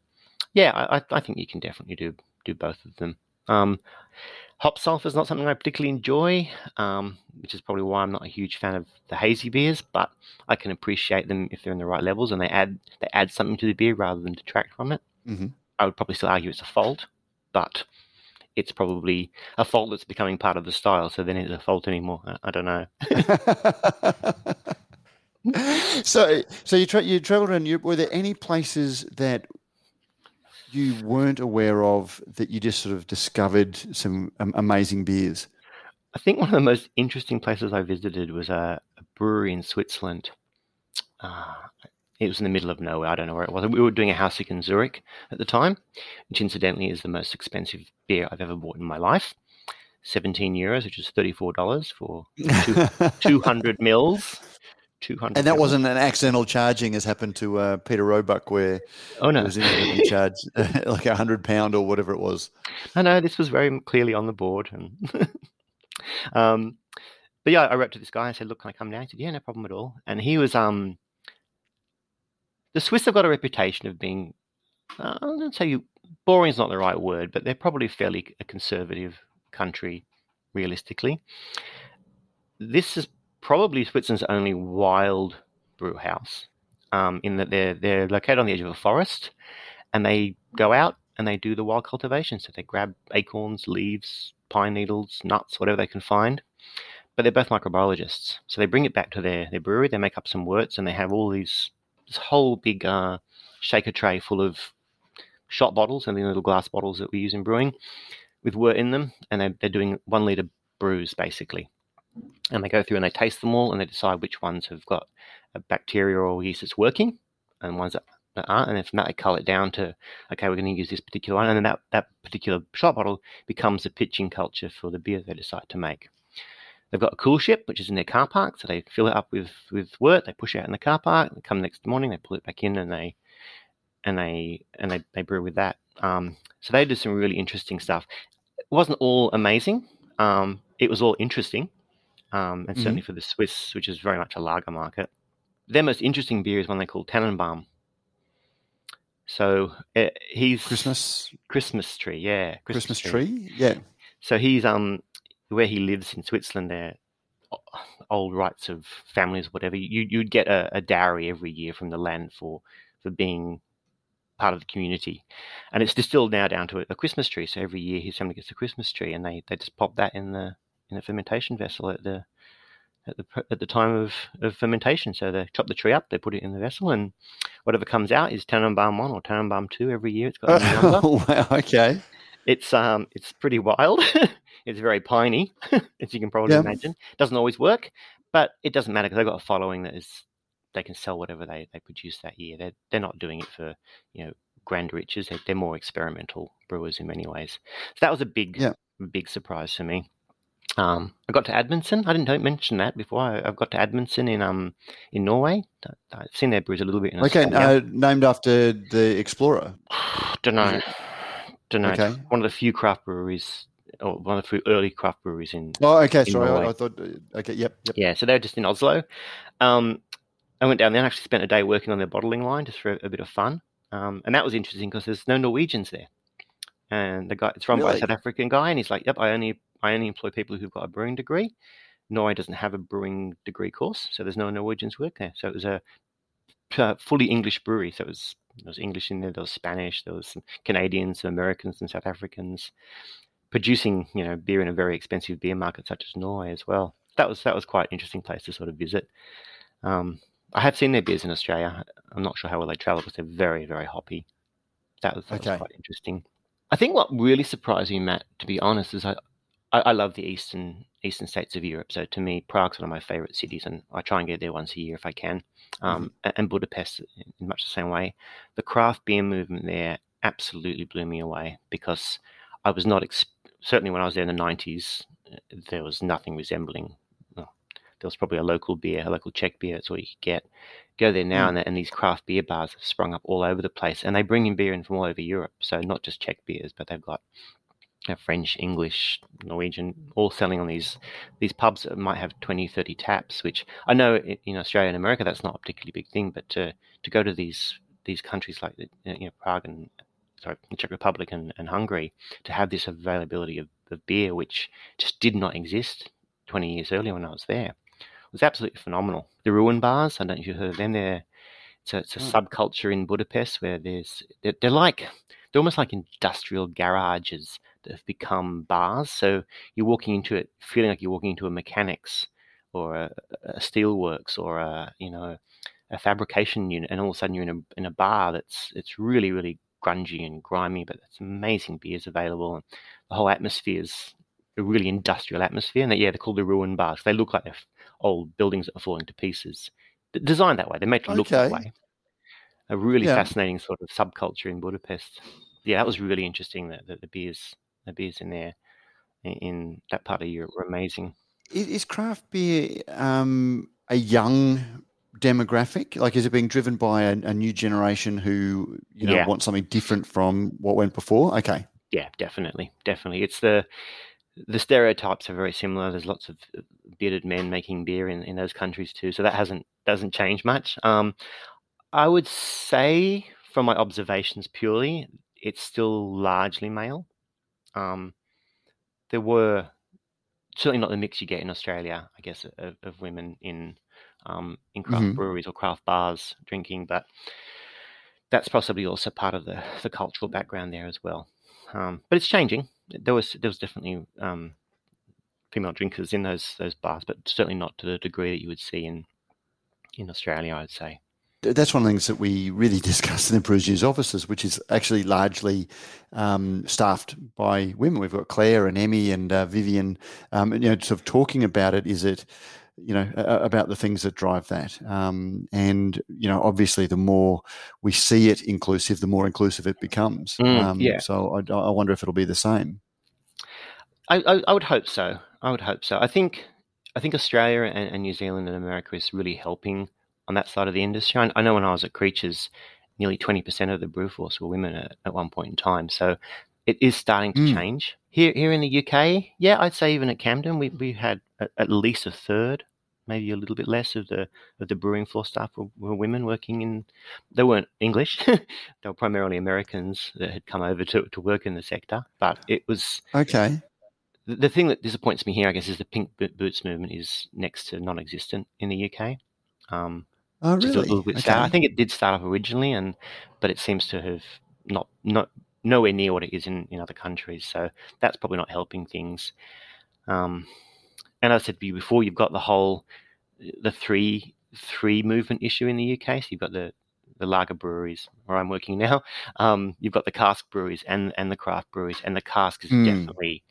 Yeah, I, I think you can definitely do do both of them. Um, hop sulphur is not something I particularly enjoy, um, which is probably why I'm not a huge fan of the hazy beers. But I can appreciate them if they're in the right levels and they add they add something to the beer rather than detract from it. Mm-hmm. I would probably still argue it's a fault, but it's probably a fault that's becoming part of the style. So then it's a fault anymore. I, I don't know. so, so you tra- you travelled around Europe. Were there any places that you weren't aware of that you just sort of discovered some um, amazing beers? I think one of the most interesting places I visited was a, a brewery in Switzerland. Uh, it was in the middle of nowhere. I don't know where it was. We were doing a house sick in Zurich at the time, which incidentally is the most expensive beer I've ever bought in my life. seventeen euros, which is thirty-four dollars for two hundred mils. two hundred and that mils. Wasn't an accidental charging as happened to uh, Peter Roebuck where oh, no. it was in charged like a one hundred pound or whatever it was. I know, this was very clearly on the board. And um, but yeah, I wrote to this guy and said, look, can I come down? He said, yeah, no problem at all. And he was... um. The Swiss have got a reputation of being, uh, I'm going to say boring is not the right word, but they're probably fairly a conservative country, realistically. This is probably Switzerland's only wild brew house, um, in that they're, they're located on the edge of a forest, and they go out and they do the wild cultivation. So they grab acorns, leaves, pine needles, nuts, whatever they can find. But they're both microbiologists. So they bring it back to their, their brewery, they make up some worts, and they have all these... this whole big uh, shaker tray full of shot bottles and the little glass bottles that we use in brewing with wort in them. And they're, they're doing one litre brews, basically. And they go through and they taste them all and they decide which ones have got a bacteria or yeast that's working and ones that aren't. And then from that, they cull it down to, okay, we're going to use this particular one. And then that, that particular shot bottle becomes the pitching culture for the beer they decide to make. They've got a cool ship, which is in their car park, so they fill it up with, with wort, they push it out in the car park, they come the next morning, they pull it back in, and they and they, and they, they brew with that. Um, so they do some really interesting stuff. It wasn't all amazing. Um, it was all interesting, um, and certainly mm-hmm. for the Swiss, which is very much a lager market. Their most interesting beer is one they call Tannenbaum. So uh, he's... Christmas? Christmas tree, yeah. Christmas, Christmas tree. tree, yeah. So he's... um. Where he lives in Switzerland, there old rights of families, whatever, you, you'd get a, a dowry every year from the land for for being part of the community. And it's distilled now down to a, a Christmas tree. So every year his family gets a Christmas tree and they, they just pop that in the in the fermentation vessel at the at the at the time of, of fermentation. So they chop the tree up, they put it in the vessel, and whatever comes out is Tannenbaum one or Tannenbaum two every year. It's got a new number. Oh, wow, okay. It's um it's pretty wild. It's very piney, as you can probably yeah. imagine. It doesn't always work, but it doesn't matter because they've got a following that is they can sell whatever they, they produce that year. They're they're not doing it for, you know, grand riches. They're, they're more experimental brewers in many ways. So that was a big yeah. big surprise for me. Um, I got to Amundsen. I didn't mention that before. I, I've got to Amundsen in um in Norway. I've seen their brews a little bit. In okay, uh, named after the explorer. Don't know. Don't know. Okay. One of the few craft breweries, or one of the few early craft breweries in. Oh, okay. In Sorry, I, I thought. Okay, yep, yep. Yeah, so they're just in Oslo. Um, I went down there and actually spent a day working on their bottling line just for a, a bit of fun, um, and that was interesting because there's no Norwegians there, and the guy it's run really? by a South African guy, and he's like, "Yep, I only I only employ people who've got a brewing degree. Norway doesn't have a brewing degree course, so there's no Norwegians work there." So it was a uh, fully English brewery. So it was. There was English in there, there was Spanish, there was some Canadians, some Americans, and South Africans producing, you know, beer in a very expensive beer market such as Norway as well. That was that was quite an interesting place to sort of visit. Um, I have seen their beers in Australia. I'm not sure how well they travel because they're very, very hoppy. That was, that okay. was quite interesting. I think what really surprised me, Matt, to be honest, is I, I, I love the eastern eastern states of Europe. So to me, Prague's one of my favourite cities, and I try and go there once a year if I can. Um, mm-hmm. And Budapest in much the same way. The craft beer movement there absolutely blew me away because I was not ex- certainly when I was there in the nineties, there was nothing resembling. Well, there was probably a local beer, a local Czech beer. That's all you could get. Go there now, mm-hmm. and, and these craft beer bars have sprung up all over the place, and they bring in beer in from all over Europe. So not just Czech beers, but they've got. French, English, Norwegian, all selling on these these pubs that might have twenty, thirty taps, which I know in Australia and America that's not a particularly big thing, but to, to go to these these countries like the, you know, Prague and sorry, the Czech Republic and, and Hungary to have this availability of, of beer, which just did not exist twenty years earlier when I was there, was absolutely phenomenal. The Ruin bars, I don't know if you've heard of them. They're, it's a, it's a oh. subculture in Budapest where there's they're, they're like they're almost like industrial garages that have become bars. So you're walking into it feeling like you're walking into a mechanics or a, a steelworks or a, you know, a fabrication unit, and all of a sudden you're in a in a bar that's it's really really grungy and grimy, but it's amazing beers available, and the whole atmosphere is a really industrial atmosphere. And they, yeah, they're called the ruin bars. They look like they're old buildings that are falling to pieces. They're designed that way. They're made to look okay. that way. A really yeah. fascinating sort of subculture in Budapest. Yeah, that was really interesting. That, that the beers, the beers in there, in, in that part of Europe, were amazing. Is, is craft beer um, a young demographic? Like, is it being driven by a, a new generation who you know yeah. want something different from what went before? Okay. Yeah, definitely, definitely. It's the the stereotypes are very similar. There's lots of bearded men making beer in, in those countries too, so that hasn't doesn't change much. Um, I would say, from my observations purely, it's still largely male. Um, there were certainly not the mix you get in Australia, I guess, of, of women in um, in craft mm-hmm. breweries or craft bars drinking, but that's possibly also part of the, the cultural background there as well. Um, but it's changing. There was there was definitely um, female drinkers in those those bars, but certainly not to the degree that you would see in in Australia, I'd say. That's one of the things that we really discuss in the Brews News offices, which is actually largely um, staffed by women. We've got Claire and Emmy and uh, Vivian, um, you know, sort of talking about it. Is it, you know, uh, about the things that drive that? Um, and, you know, obviously the more we see it inclusive, the more inclusive it becomes. Mm, um, yeah. So I, I wonder if it'll be the same. I, I, I would hope so. I would hope so. I think, I think Australia and, and New Zealand and America is really helping on that side of the industry. I know when I was at Creatures, nearly twenty percent of the brew force were women at, at one point in time. So it is starting to mm. change. Here here in the U K, yeah, I'd say even at Camden, we we had at, at least a third, maybe a little bit less of the of the brewing floor staff were, were women working in. They weren't English. They were primarily Americans that had come over to, to work in the sector. But it was... Okay. The, the thing that disappoints me here, I guess, is the pink boots movement is next to non-existent in the U K. Um Oh, really? Just a little bit okay. I think it did start up originally, and but it seems to have not not nowhere near what it is in, in other countries. So that's probably not helping things. Um, and as I said to you before, you've got the whole the three three movement issue in the U K. So you've got the, the lager breweries where I'm working now. Um, you've got the cask breweries and and the craft breweries, and the cask is mm. definitely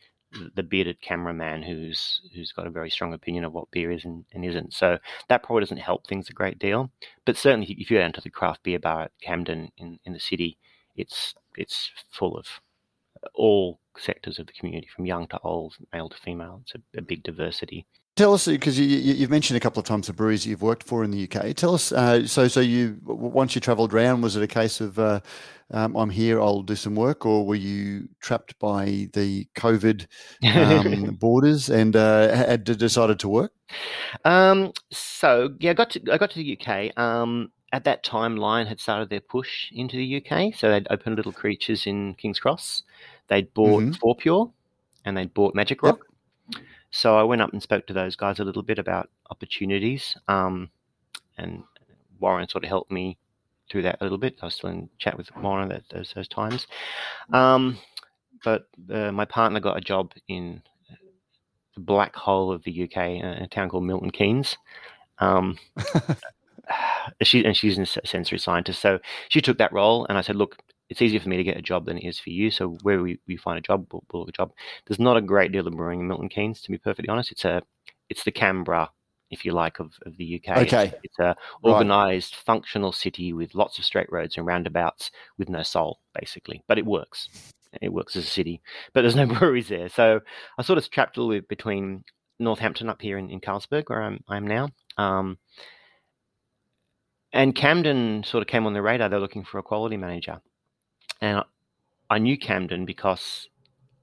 the bearded cameraman who's who's got a very strong opinion of what beer is and, and isn't. So that probably doesn't help things a great deal. But certainly if you go down to the craft beer bar at Camden in, in the city, it's it's full of all sectors of the community, from young to old, male to female. It's a, a big diversity. Tell us, because you, you, you've mentioned a couple of times the breweries you've worked for in the U K. Tell us, uh, so so you once you travelled around, was it a case of uh, um, I'm here, I'll do some work, or were you trapped by the COVID um, borders and uh, had decided to work? Um, so yeah, I got to I got to the U K. Um, at that time, Lion had started their push into the U K, so they'd opened Little Creatures in King's Cross. They'd bought mm-hmm. Four Pure, and they'd bought Magic Rock. Yep. So I went up and spoke to those guys a little bit about opportunities, um, and Warren sort of helped me through that a little bit. I was still in chat with Warren at those, those times. Um, but uh, my partner got a job in the black hole of the U K, in a town called Milton Keynes. Um, she, and she's a sensory scientist. So she took that role, and I said, look, it's easier for me to get a job than it is for you. So where we, we find a job, we'll, we'll look at a job. There's not a great deal of brewing in Milton Keynes, to be perfectly honest. It's a, it's the CAMRA, if you like, of, of the U K. Okay. It's, it's a organised, right. functional city with lots of straight roads and roundabouts with no soul, basically. But it works. It works as a city. But there's no breweries there. So I sort of trapped a little bit between Northampton up here in, in Carlsberg, where I'm I'm now. Um, and Camden sort of came on the radar. They're looking for a quality manager. And I knew Camden because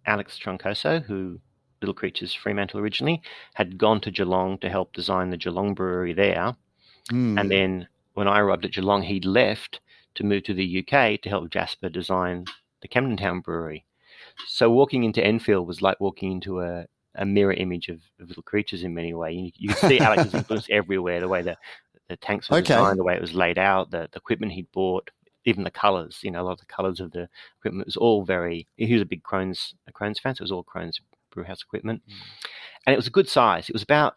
Alex Troncoso, who Little Creatures Fremantle originally, had gone to Geelong to help design the Geelong brewery there. Mm. And then when I arrived at Geelong, he'd left to move to the U K to help Jasper design the Camden Town Brewery. So walking into Enfield was like walking into a, a mirror image of, of Little Creatures in many ways. You, you see Alex's influence everywhere, the way the, the tanks were okay. designed, the way it was laid out, the, the equipment he'd bought. even the colours, you know, a lot of the colours of the equipment was all very, he was a big Crohn's, a Crohn's fan, so it was all Crohn's brewhouse equipment. Mm. And it was a good size. It was about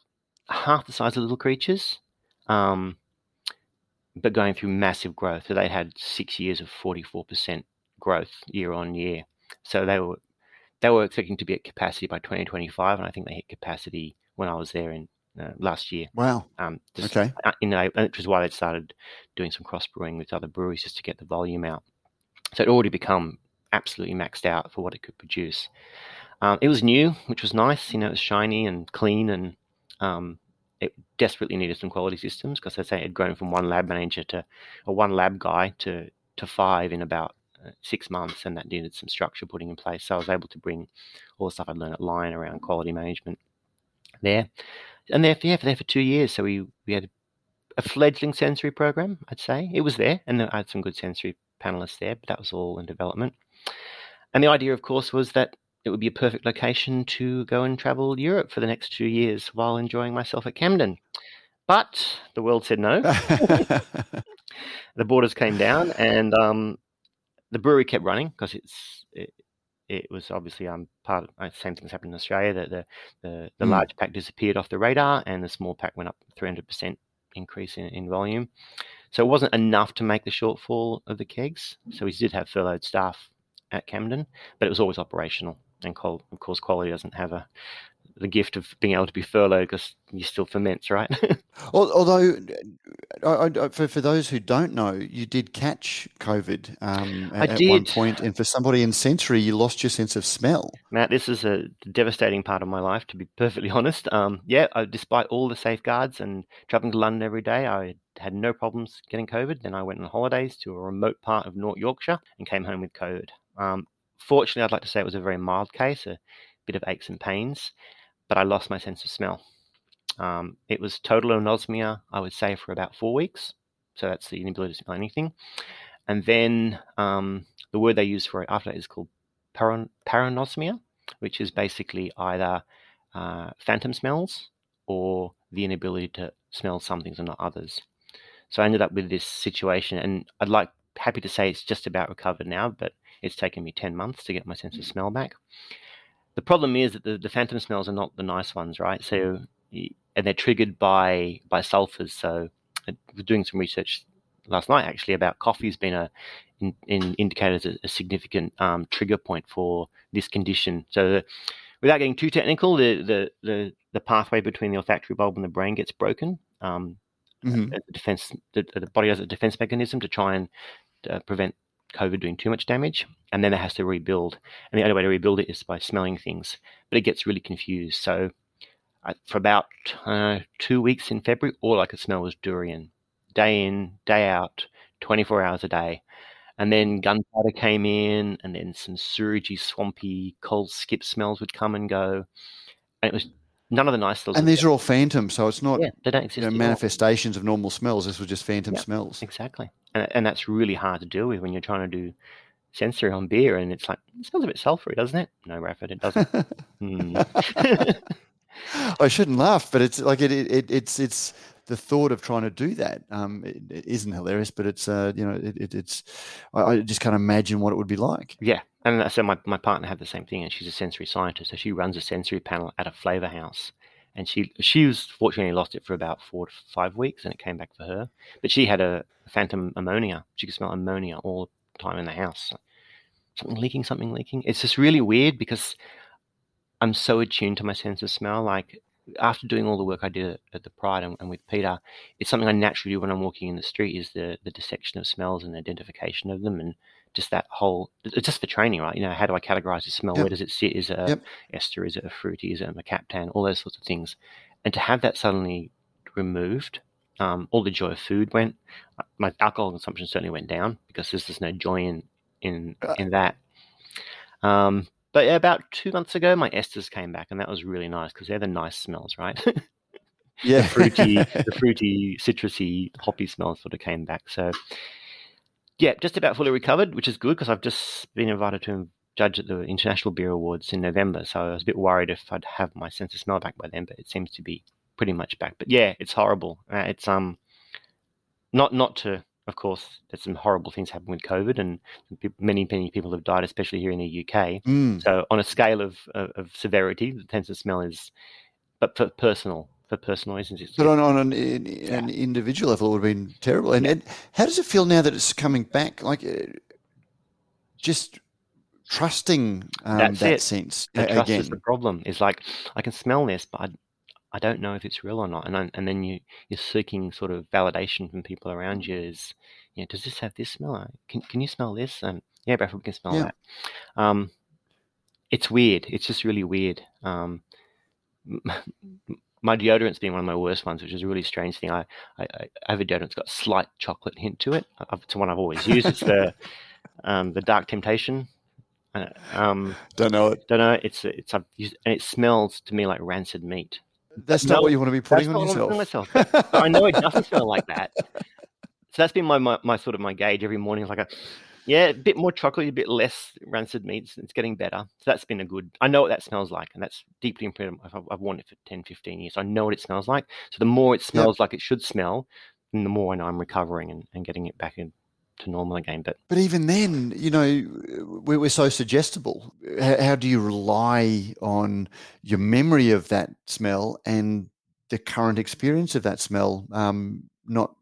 half the size of Little Creatures, um, but going through massive growth. So they had six years of forty-four percent growth year on year. So they were they were expecting to be at capacity by twenty twenty-five, and I think they hit capacity when I was there in uh, last year. Wow. Um, just, okay. Uh, you know, which is why they started doing some cross brewing with other breweries just to get the volume out. So it already become absolutely maxed out for what it could produce. Um, it was new, which was nice. You know, it was shiny and clean, and um, it desperately needed some quality systems because, as I say, it had grown from one lab manager to or one lab guy to to five in about six months, and that needed some structure putting in place. So I was able to bring all the stuff I'd learned at Lion around quality management there. And there, yeah, for there for two years. So we, we had a fledgling sensory program, I'd say. It was there, and I had some good sensory panelists there, but that was all in development. And the idea, of course, was that it would be a perfect location to go and travel Europe for the next two years while enjoying myself at Camden. But the world said no. The borders came down, and um, the brewery kept running because it's it, it was obviously um part of the same things happened in Australia, that the the, the mm. large pack disappeared off the radar and the small pack went up three hundred percent increase in, in volume. So it wasn't enough to make the shortfall of the kegs. So we did have furloughed staff at Camden, but it was always operational. And cold, of course, quality doesn't have a the gift of being able to be furloughed because you still ferments, right? Although, I, I, for, for those who don't know, you did catch COVID um, at, I did. at one point, and for somebody in sensory, you lost your sense of smell. Matt, this is a devastating part of my life, to be perfectly honest. Um, yeah, I, despite all the safeguards and traveling to London every day, I had no problems getting COVID. Then I went on holidays to a remote part of North Yorkshire and came home with COVID. Um, fortunately, I'd like to say it was a very mild case, a bit of aches and pains, but I lost my sense of smell. Um, it was total anosmia, I would say, for about four weeks. So that's the inability to smell anything. And then um, the word they use for it after that is called paron- paranosmia, which is basically either uh, phantom smells or the inability to smell some things and not others. So I ended up with this situation, and I'd like happy to say it's just about recovered now, but it's taken me ten months to get my sense of smell back. The problem is that the, the phantom smells are not the nice ones, right? So, and they're triggered by by sulfurs. So we're doing some research last night, actually, about coffee has been a in, in indicated as a, a significant um, trigger point for this condition. So the, without getting too technical, the, the the the pathway between the olfactory bulb and the brain gets broken. Um, mm-hmm. the, defense, the, the body has a defense mechanism to try and uh, prevent COVID doing too much damage, and then it has to rebuild. And the only way to rebuild it is by smelling things, but it gets really confused. So I, for about uh, two weeks in February, all I could smell was durian, day in, day out, twenty-four hours a day. And then gunpowder came in, and then some sewagey, swampy, cold skip smells would come and go. And it was none of the nice smells. And these there. are all phantom, so it's not yeah, they don't exist, you know, manifestations of normal smells. This was just phantom yeah, smells. Exactly. And, and that's really hard to deal with when you're trying to do sensory on beer, and it's like, it smells a bit sulfury, doesn't it? No, Rafford, it doesn't. mm. I shouldn't laugh, but it's like it, it it's it's the thought of trying to do that. Um, it, it isn't hilarious, but it's uh, you know, it, it, it's I, I just can't imagine what it would be like. Yeah. And so my, my partner had the same thing, and she's a sensory scientist. So she runs a sensory panel at a flavour house. And she she was fortunately lost it for about four to five weeks, and it came back for her. But she had a phantom ammonia. She could smell ammonia all the time in the house. Something leaking, something leaking. It's just really weird because I'm so attuned to my sense of smell. Like after doing all the work I did at the Pride and, and with Peter, it's something I naturally do when I'm walking in the street is the, the dissection of smells and identification of them, and just that whole, it's just the training, right? You know, how do I categorize the smell? Yep. Where does it sit? Is it an yep. ester? Is it a fruity? Is it a macaptan? All those sorts of things. And to have that suddenly removed, um, all the joy of food went. My alcohol consumption certainly went down because there's just no joy in in, in that. Um, but about two months ago, my esters came back, and that was really nice because they're the nice smells, right? Yeah. the fruity, the fruity, citrusy, hoppy smells sort of came back. So, yeah, just about fully recovered, which is good because I've just been invited to judge at the International Beer Awards in November. So I was a bit worried if I'd have my sense of smell back by then, but it seems to be pretty much back. But yeah, it's horrible. Uh, it's um, not not to of course, there's some horrible things happened with COVID, and many, many people have died, especially here in the U K. Mm. So on a scale of, of, of severity, the sense of smell is, but for personal, for personal reasons. It's, but on, on an, an yeah. individual level, it would have been terrible. And, yeah. and how does it feel now that it's coming back? Like uh, just trusting um, that it. sense the again. Trust is the problem. It's like, I can smell this, but I, I don't know if it's real or not. And I, and then you, you're seeking sort of validation from people around you is, you know, does this have this smell? Can can you smell this? And yeah, Bradford, we can smell yeah. that. Um, it's weird. It's just really weird. Um, my, my deodorant's been one of my worst ones, which is a really strange thing. I, I, I have a deodorant that's got a slight chocolate hint to it. I've, it's one I've always used. It's the um, the Dark Temptation. Uh, um, don't know it. Don't know. It's it's I've used, and it smells to me like rancid meat. That's no, not what you want to be putting on yourself. I, myself. I know it doesn't smell like that. So that's been my, my, my sort of my gauge every morning. It's like, a, yeah, a bit more chocolate, a bit less rancid meats. It's getting better. So that's been a good, I know what that smells like. And that's deeply imprinted. I've, I've worn it for ten, fifteen years. So I know what it smells like. So the more it smells yeah. like it should smell, then the more I know I'm recovering and, and getting it back in. to normal again. But but even then, you know, we're, we're so suggestible. How, how do you rely on your memory of that smell and the current experience of that smell um, not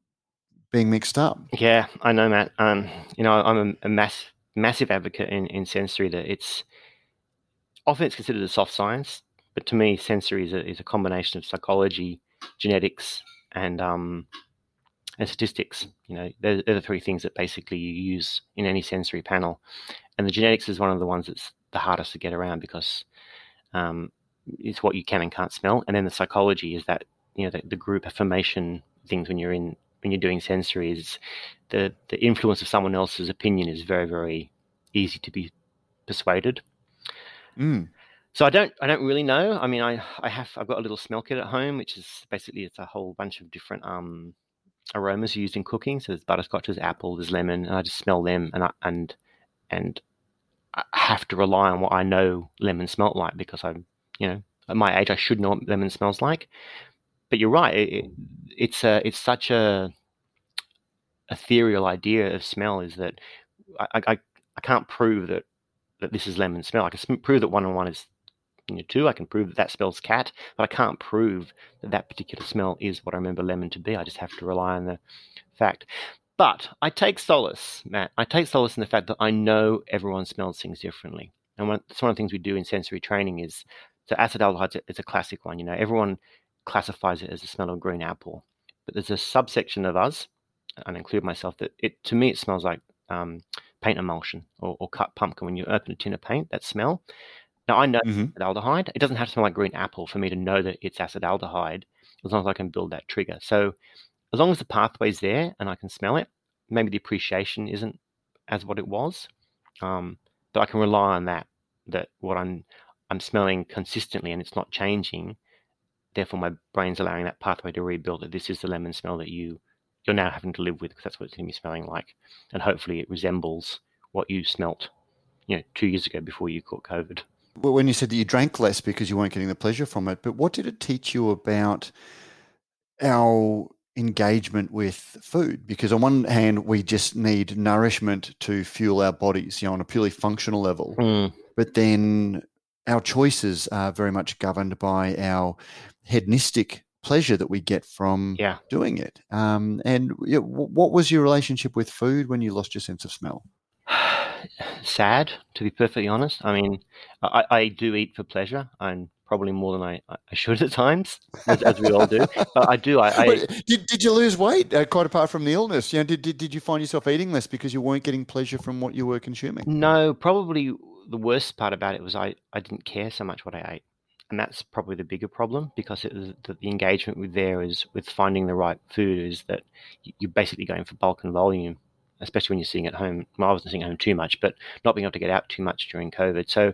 being mixed up? Yeah, I know, Matt. Um, you know, I'm a, a mass, massive advocate in, in sensory. That it's often it's considered a soft science, but to me, sensory is a, is a combination of psychology, genetics, and um, and statistics. You know, they're, they're the three things that basically you use in any sensory panel. And the genetics is one of the ones that's the hardest to get around because um, it's what you can and can't smell. And then the psychology is that, you know, the, the group affirmation things when you're in, when you're doing sensory is the, the influence of someone else's opinion is very, very easy to be persuaded. Mm. So I don't, I don't really know. I mean, I, I have, I've got a little smell kit at home, which is basically, it's a whole bunch of different, um, aromas used in cooking. So there's butterscotch, there's apple, there's lemon, and I just smell them, and I, and and I have to rely on what I know lemon smelt like because I'm, you know, at my age I should know what lemon smells like. But you're right, it, it's a it's such a ethereal idea of smell is that I I, I can't prove that, that this is lemon smell. I can prove that one on one is you know, two. I can prove that that spells cat, but I can't prove that that particular smell is what I remember lemon to be. I just have to rely on the fact. But I take solace, Matt. I take solace in the fact that I know everyone smells things differently. And one, it's one of the things we do in sensory training is, so acetaldehyde is a classic one. You know, everyone classifies it as the smell of green apple. But there's a subsection of us, and I include myself, that it to me it smells like um, paint emulsion or, or cut pumpkin. When you open a tin of paint, that smell. Now, I know mm-hmm. acetaldehyde. It doesn't have to smell like green apple for me to know that it's acetaldehyde as long as I can build that trigger. So as long as the pathway's there and I can smell it, maybe the appreciation isn't as what it was, um, but I can rely on that, that what I'm I'm smelling consistently and it's not changing. Therefore, my brain's allowing that pathway to rebuild that this is the lemon smell that you, you're now having to live with because that's what it's going to be smelling like. And hopefully it resembles what you smelt, you know, two years ago before you caught COVID. When you said that you drank less because you weren't getting the pleasure from it, but what did it teach you about our engagement with food? Because on one hand, we just need nourishment to fuel our bodies, you know, on a purely functional level. Mm. But then our choices are very much governed by our hedonistic pleasure that we get from yeah. doing it. Um, and you know, what was your relationship with food when you lost your sense of smell? Sad, to be perfectly honest. I mean, I, I do eat for pleasure, and probably more than I, I should at times, as, as we all do. But I do. I, I did. Did you lose weight? Uh, quite apart from the illness, you know, did, did did you find yourself eating less because you weren't getting pleasure from what you were consuming? No, probably the worst part about it was I, I didn't care so much what I ate, and that's probably the bigger problem because it was the, the engagement with there is with finding the right food is that you're basically going for bulk and volume. Especially when you're sitting at home. Well, I wasn't sitting at home too much, but not being able to get out too much during COVID. So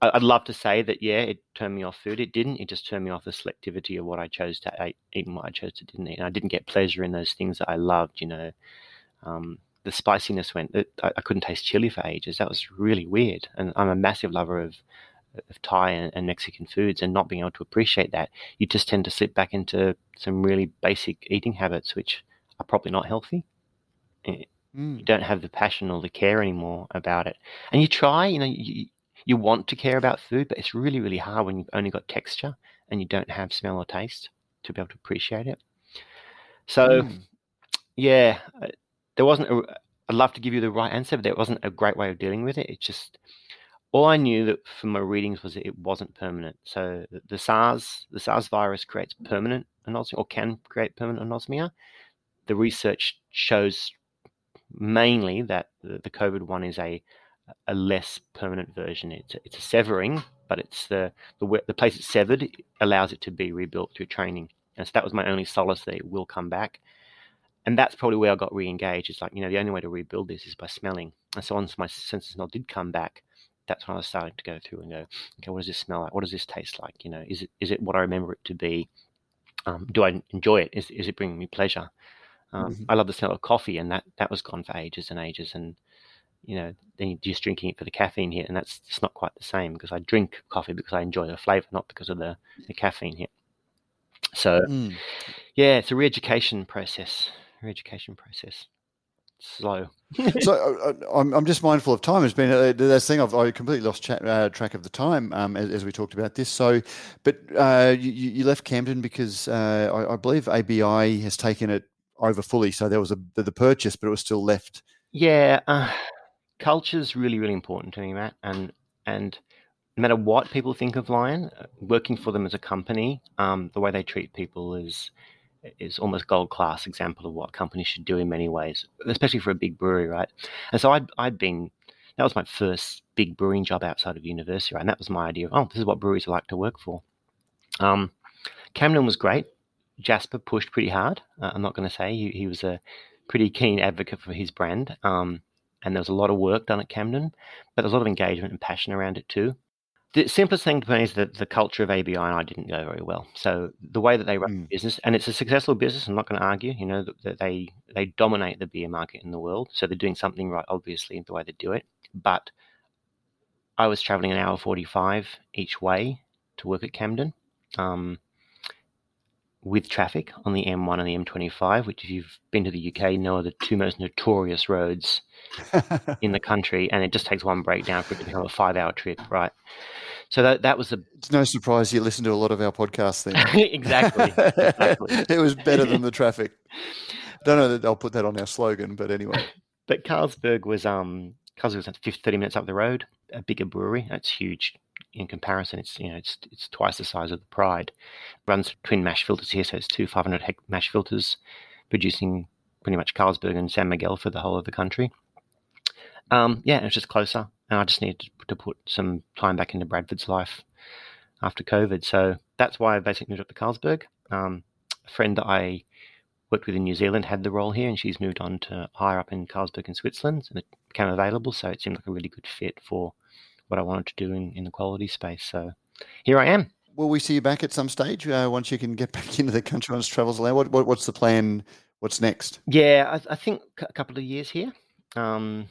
I'd love to say that, yeah, it turned me off food. It didn't. It just turned me off the selectivity of what I chose to eat and what I chose to didn't eat. And I didn't get pleasure in those things that I loved, you know. Um, the spiciness went. It, I, I couldn't taste chili for ages. That was really weird. And I'm a massive lover of, of Thai and, and Mexican foods, and not being able to appreciate that. You just tend to slip back into some really basic eating habits, which are probably not healthy. Mm. You don't have the passion or the care anymore about it. And you try, you know, you, you want to care about food, but it's really, really hard when you've only got texture and you don't have smell or taste to be able to appreciate it. So, mm. yeah, there wasn't a, I'd love to give you the right answer, but there wasn't a great way of dealing with it. It just, all I knew that from my readings was that it wasn't permanent. So the, the SARS, the SARS virus creates permanent anosmia, or can create permanent anosmia. The research shows mainly that the, the COVID one is a a less permanent version. It's a, it's a severing, but it's the, the the place it's severed allows it to be rebuilt through training. And so that was my only solace that it will come back. And that's probably where I got re-engaged. It's like, you know, the only way to rebuild this is by smelling. And so once my senses now did come back, that's when I was starting to go through and go, okay, what does this smell like? What does this taste like? You know, is it is it what I remember it to be? Um, do I enjoy it? Is is it bringing me pleasure? Um, mm-hmm. I love the smell of coffee, and that, that was gone for ages and ages. And, you know, then you're just drinking it for the caffeine hit, and that's it's not quite the same, because I drink coffee because I enjoy the flavour, not because of the, the caffeine hit. So, mm. yeah, it's a re-education process, re-education process. Slow. So uh, I'm I'm just mindful of time. It's been uh, this thing. I've I completely lost chat, uh, track of the time um, as, as we talked about this. So, but uh, you, you left Camden because uh, I, I believe A B I has taken it over fully. So there was a the, the purchase, but it was still left. Yeah, uh, culture's really really important to me, Matt. And and no matter what people think of Lion, working for them as a company, um, the way they treat people is. is almost gold class example of what companies should do in many ways, especially for a big brewery, right? And so I'd, I'd been, that was my first big brewing job outside of university, right? And that was my idea of, oh, this is what breweries are like to work for. Um, Camden was great. Jasper pushed pretty hard. Uh, I'm not going to say he, he was a pretty keen advocate for his brand. Um, and there was a lot of work done at Camden, but there was a lot of engagement and passion around it too. The simplest thing to me is that the culture of A B I and I didn't go very well. So the way that they run mm. the business, and it's a successful business, I'm not going to argue, you know, that they, they dominate the beer market in the world. So they're doing something right, obviously, in the way they do it. But I was traveling an hour forty-five each way to work at Camden um, with traffic on the M one and the M twenty-five, which if you've been to the U K, know are the two most notorious roads in the country. And it just takes one breakdown for it to become a five-hour trip, right? So that that was a. It's no surprise you listen to a lot of our podcasts then. exactly. exactly. It was better than the traffic. Don't know that I'll put that on our slogan, but anyway. But Carlsberg was um Carlsberg was thirty minutes up the road, a bigger brewery. That's huge in comparison. It's you know it's it's twice the size of the Pride. Runs twin mash filters here, so it's two five hundred hec mash filters, producing pretty much Carlsberg and San Miguel for the whole of the country. Um, yeah, it was just closer. And I just needed to, to put some time back into Bradford's life after COVID. So that's why I basically moved up to Carlsberg. Um, a friend that I worked with in New Zealand had the role here, and she's moved on to higher up in Carlsberg in Switzerland, and it became available. So it seemed like a really good fit for what I wanted to do in, in the quality space. So here I am. Will we see you back at some stage uh, once you can get back into the country on its travels? What, what, what's the plan? What's next? Yeah, I, I think a couple of years here. Um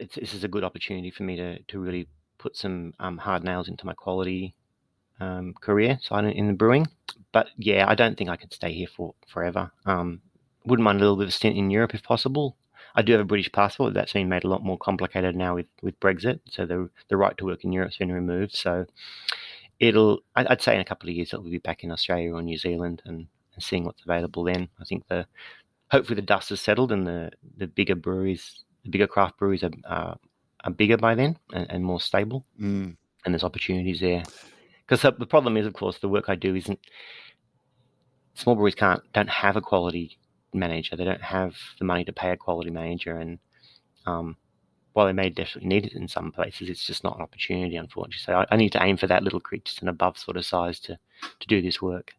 It's, this is a good opportunity for me to, to really put some um, hard nails into my quality um, career side in the brewing. But, yeah, I don't think I could stay here for forever. Um, wouldn't mind a little bit of a stint in Europe if possible. I do have a British passport. That's been made a lot more complicated now with, with Brexit. So the the right to work in Europe has been removed. So it'll I'd say in a couple of years it'll be back in Australia or New Zealand and, and seeing what's available then. I think the hopefully the dust has settled and the, the bigger breweries – the bigger craft breweries are, uh, are bigger by then and, and more stable, mm. and there's opportunities there. Because the problem is, of course, the work I do isn't small breweries can't don't have a quality manager. They don't have the money to pay a quality manager, and um, while they may definitely need it in some places, it's just not an opportunity, unfortunately. So I, I need to aim for that Little Creatures and above sort of size to, to do this work.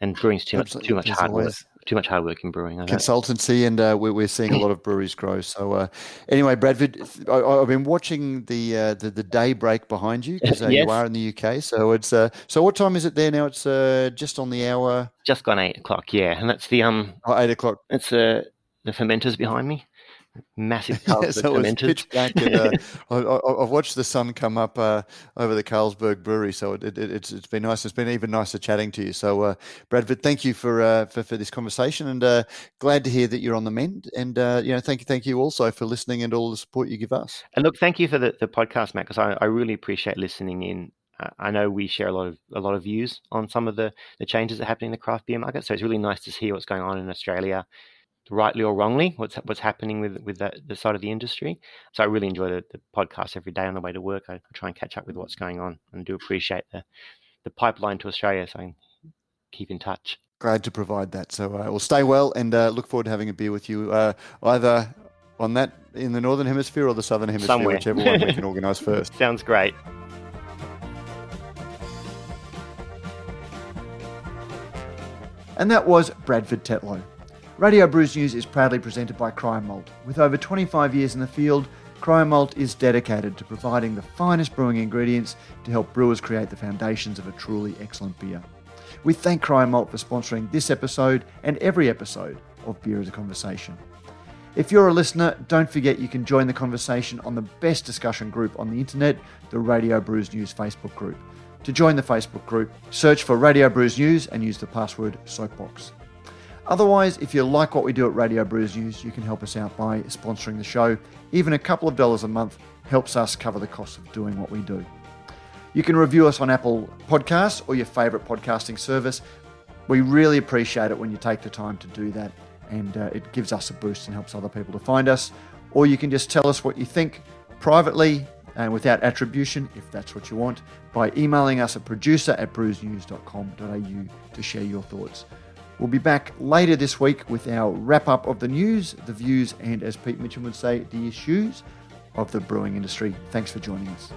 And brewing's too Absolutely. much too much hard work. Too much hard work in brewing. I Consultancy, know. and uh, we're, we're seeing a lot of breweries grow. So uh, anyway, Bradford, I, I've been watching the, uh, the the day break behind you because uh, yes. you are in the U K. So it's uh, so what time is it there now? It's uh, just on the hour. Just gone eight o'clock. Yeah, and that's the um oh, eight o'clock. It's uh, the fermenters behind me. massive Carlsberg. Yeah, so it was pitch black. And, uh, I, I, I've watched the sun come up uh, over the Carlsberg brewery, so it, it, it's it's been nice. It's been even nicer chatting to you. So, uh, Bradford, thank you for uh, for, for this conversation, and uh, glad to hear that you're on the mend. And uh, you know, thank you, thank you also for listening and all the support you give us. And look, thank you for the, the podcast, Matt, because I, I really appreciate listening in. I know we share a lot of a lot of views on some of the, the changes that are happening in the craft beer market. So it's really nice to hear what's going on in Australia, rightly or wrongly, what's what's happening with with that, the side of the industry. So I really enjoy the, the podcast every day on the way to work. I, I try and catch up with what's going on, and do appreciate the the pipeline to Australia. So I can keep in touch. Glad to provide that. So uh, well, stay well, and uh, look forward to having a beer with you uh, either on that in the Northern Hemisphere or the Southern Hemisphere, somewhere, whichever one we can organise first. Sounds great. And that was Bradford Tetlow. Radio Brews News is proudly presented by Cryer Malt. With over twenty-five years in the field, Cryer Malt is dedicated to providing the finest brewing ingredients to help brewers create the foundations of a truly excellent beer. We thank Cryer Malt for sponsoring this episode and every episode of Beer is a Conversation. If you're a listener, don't forget you can join the conversation on the best discussion group on the internet, the Radio Brews News Facebook group. To join the Facebook group, search for Radio Brews News and use the password Soapbox. Otherwise, if you like what we do at Radio Brews News, you can help us out by sponsoring the show. Even a couple of dollars a month helps us cover the cost of doing what we do. You can review us on Apple Podcasts or your favourite podcasting service. We really appreciate it when you take the time to do that, and uh, it gives us a boost and helps other people to find us. Or you can just tell us what you think privately, and without attribution, if that's what you want, by emailing us at producer at brews news dot com dot a u to share your thoughts. We'll be back later this week with our wrap-up of the news, the views, and as Pete Mitchum would say, the issues of the brewing industry. Thanks for joining us.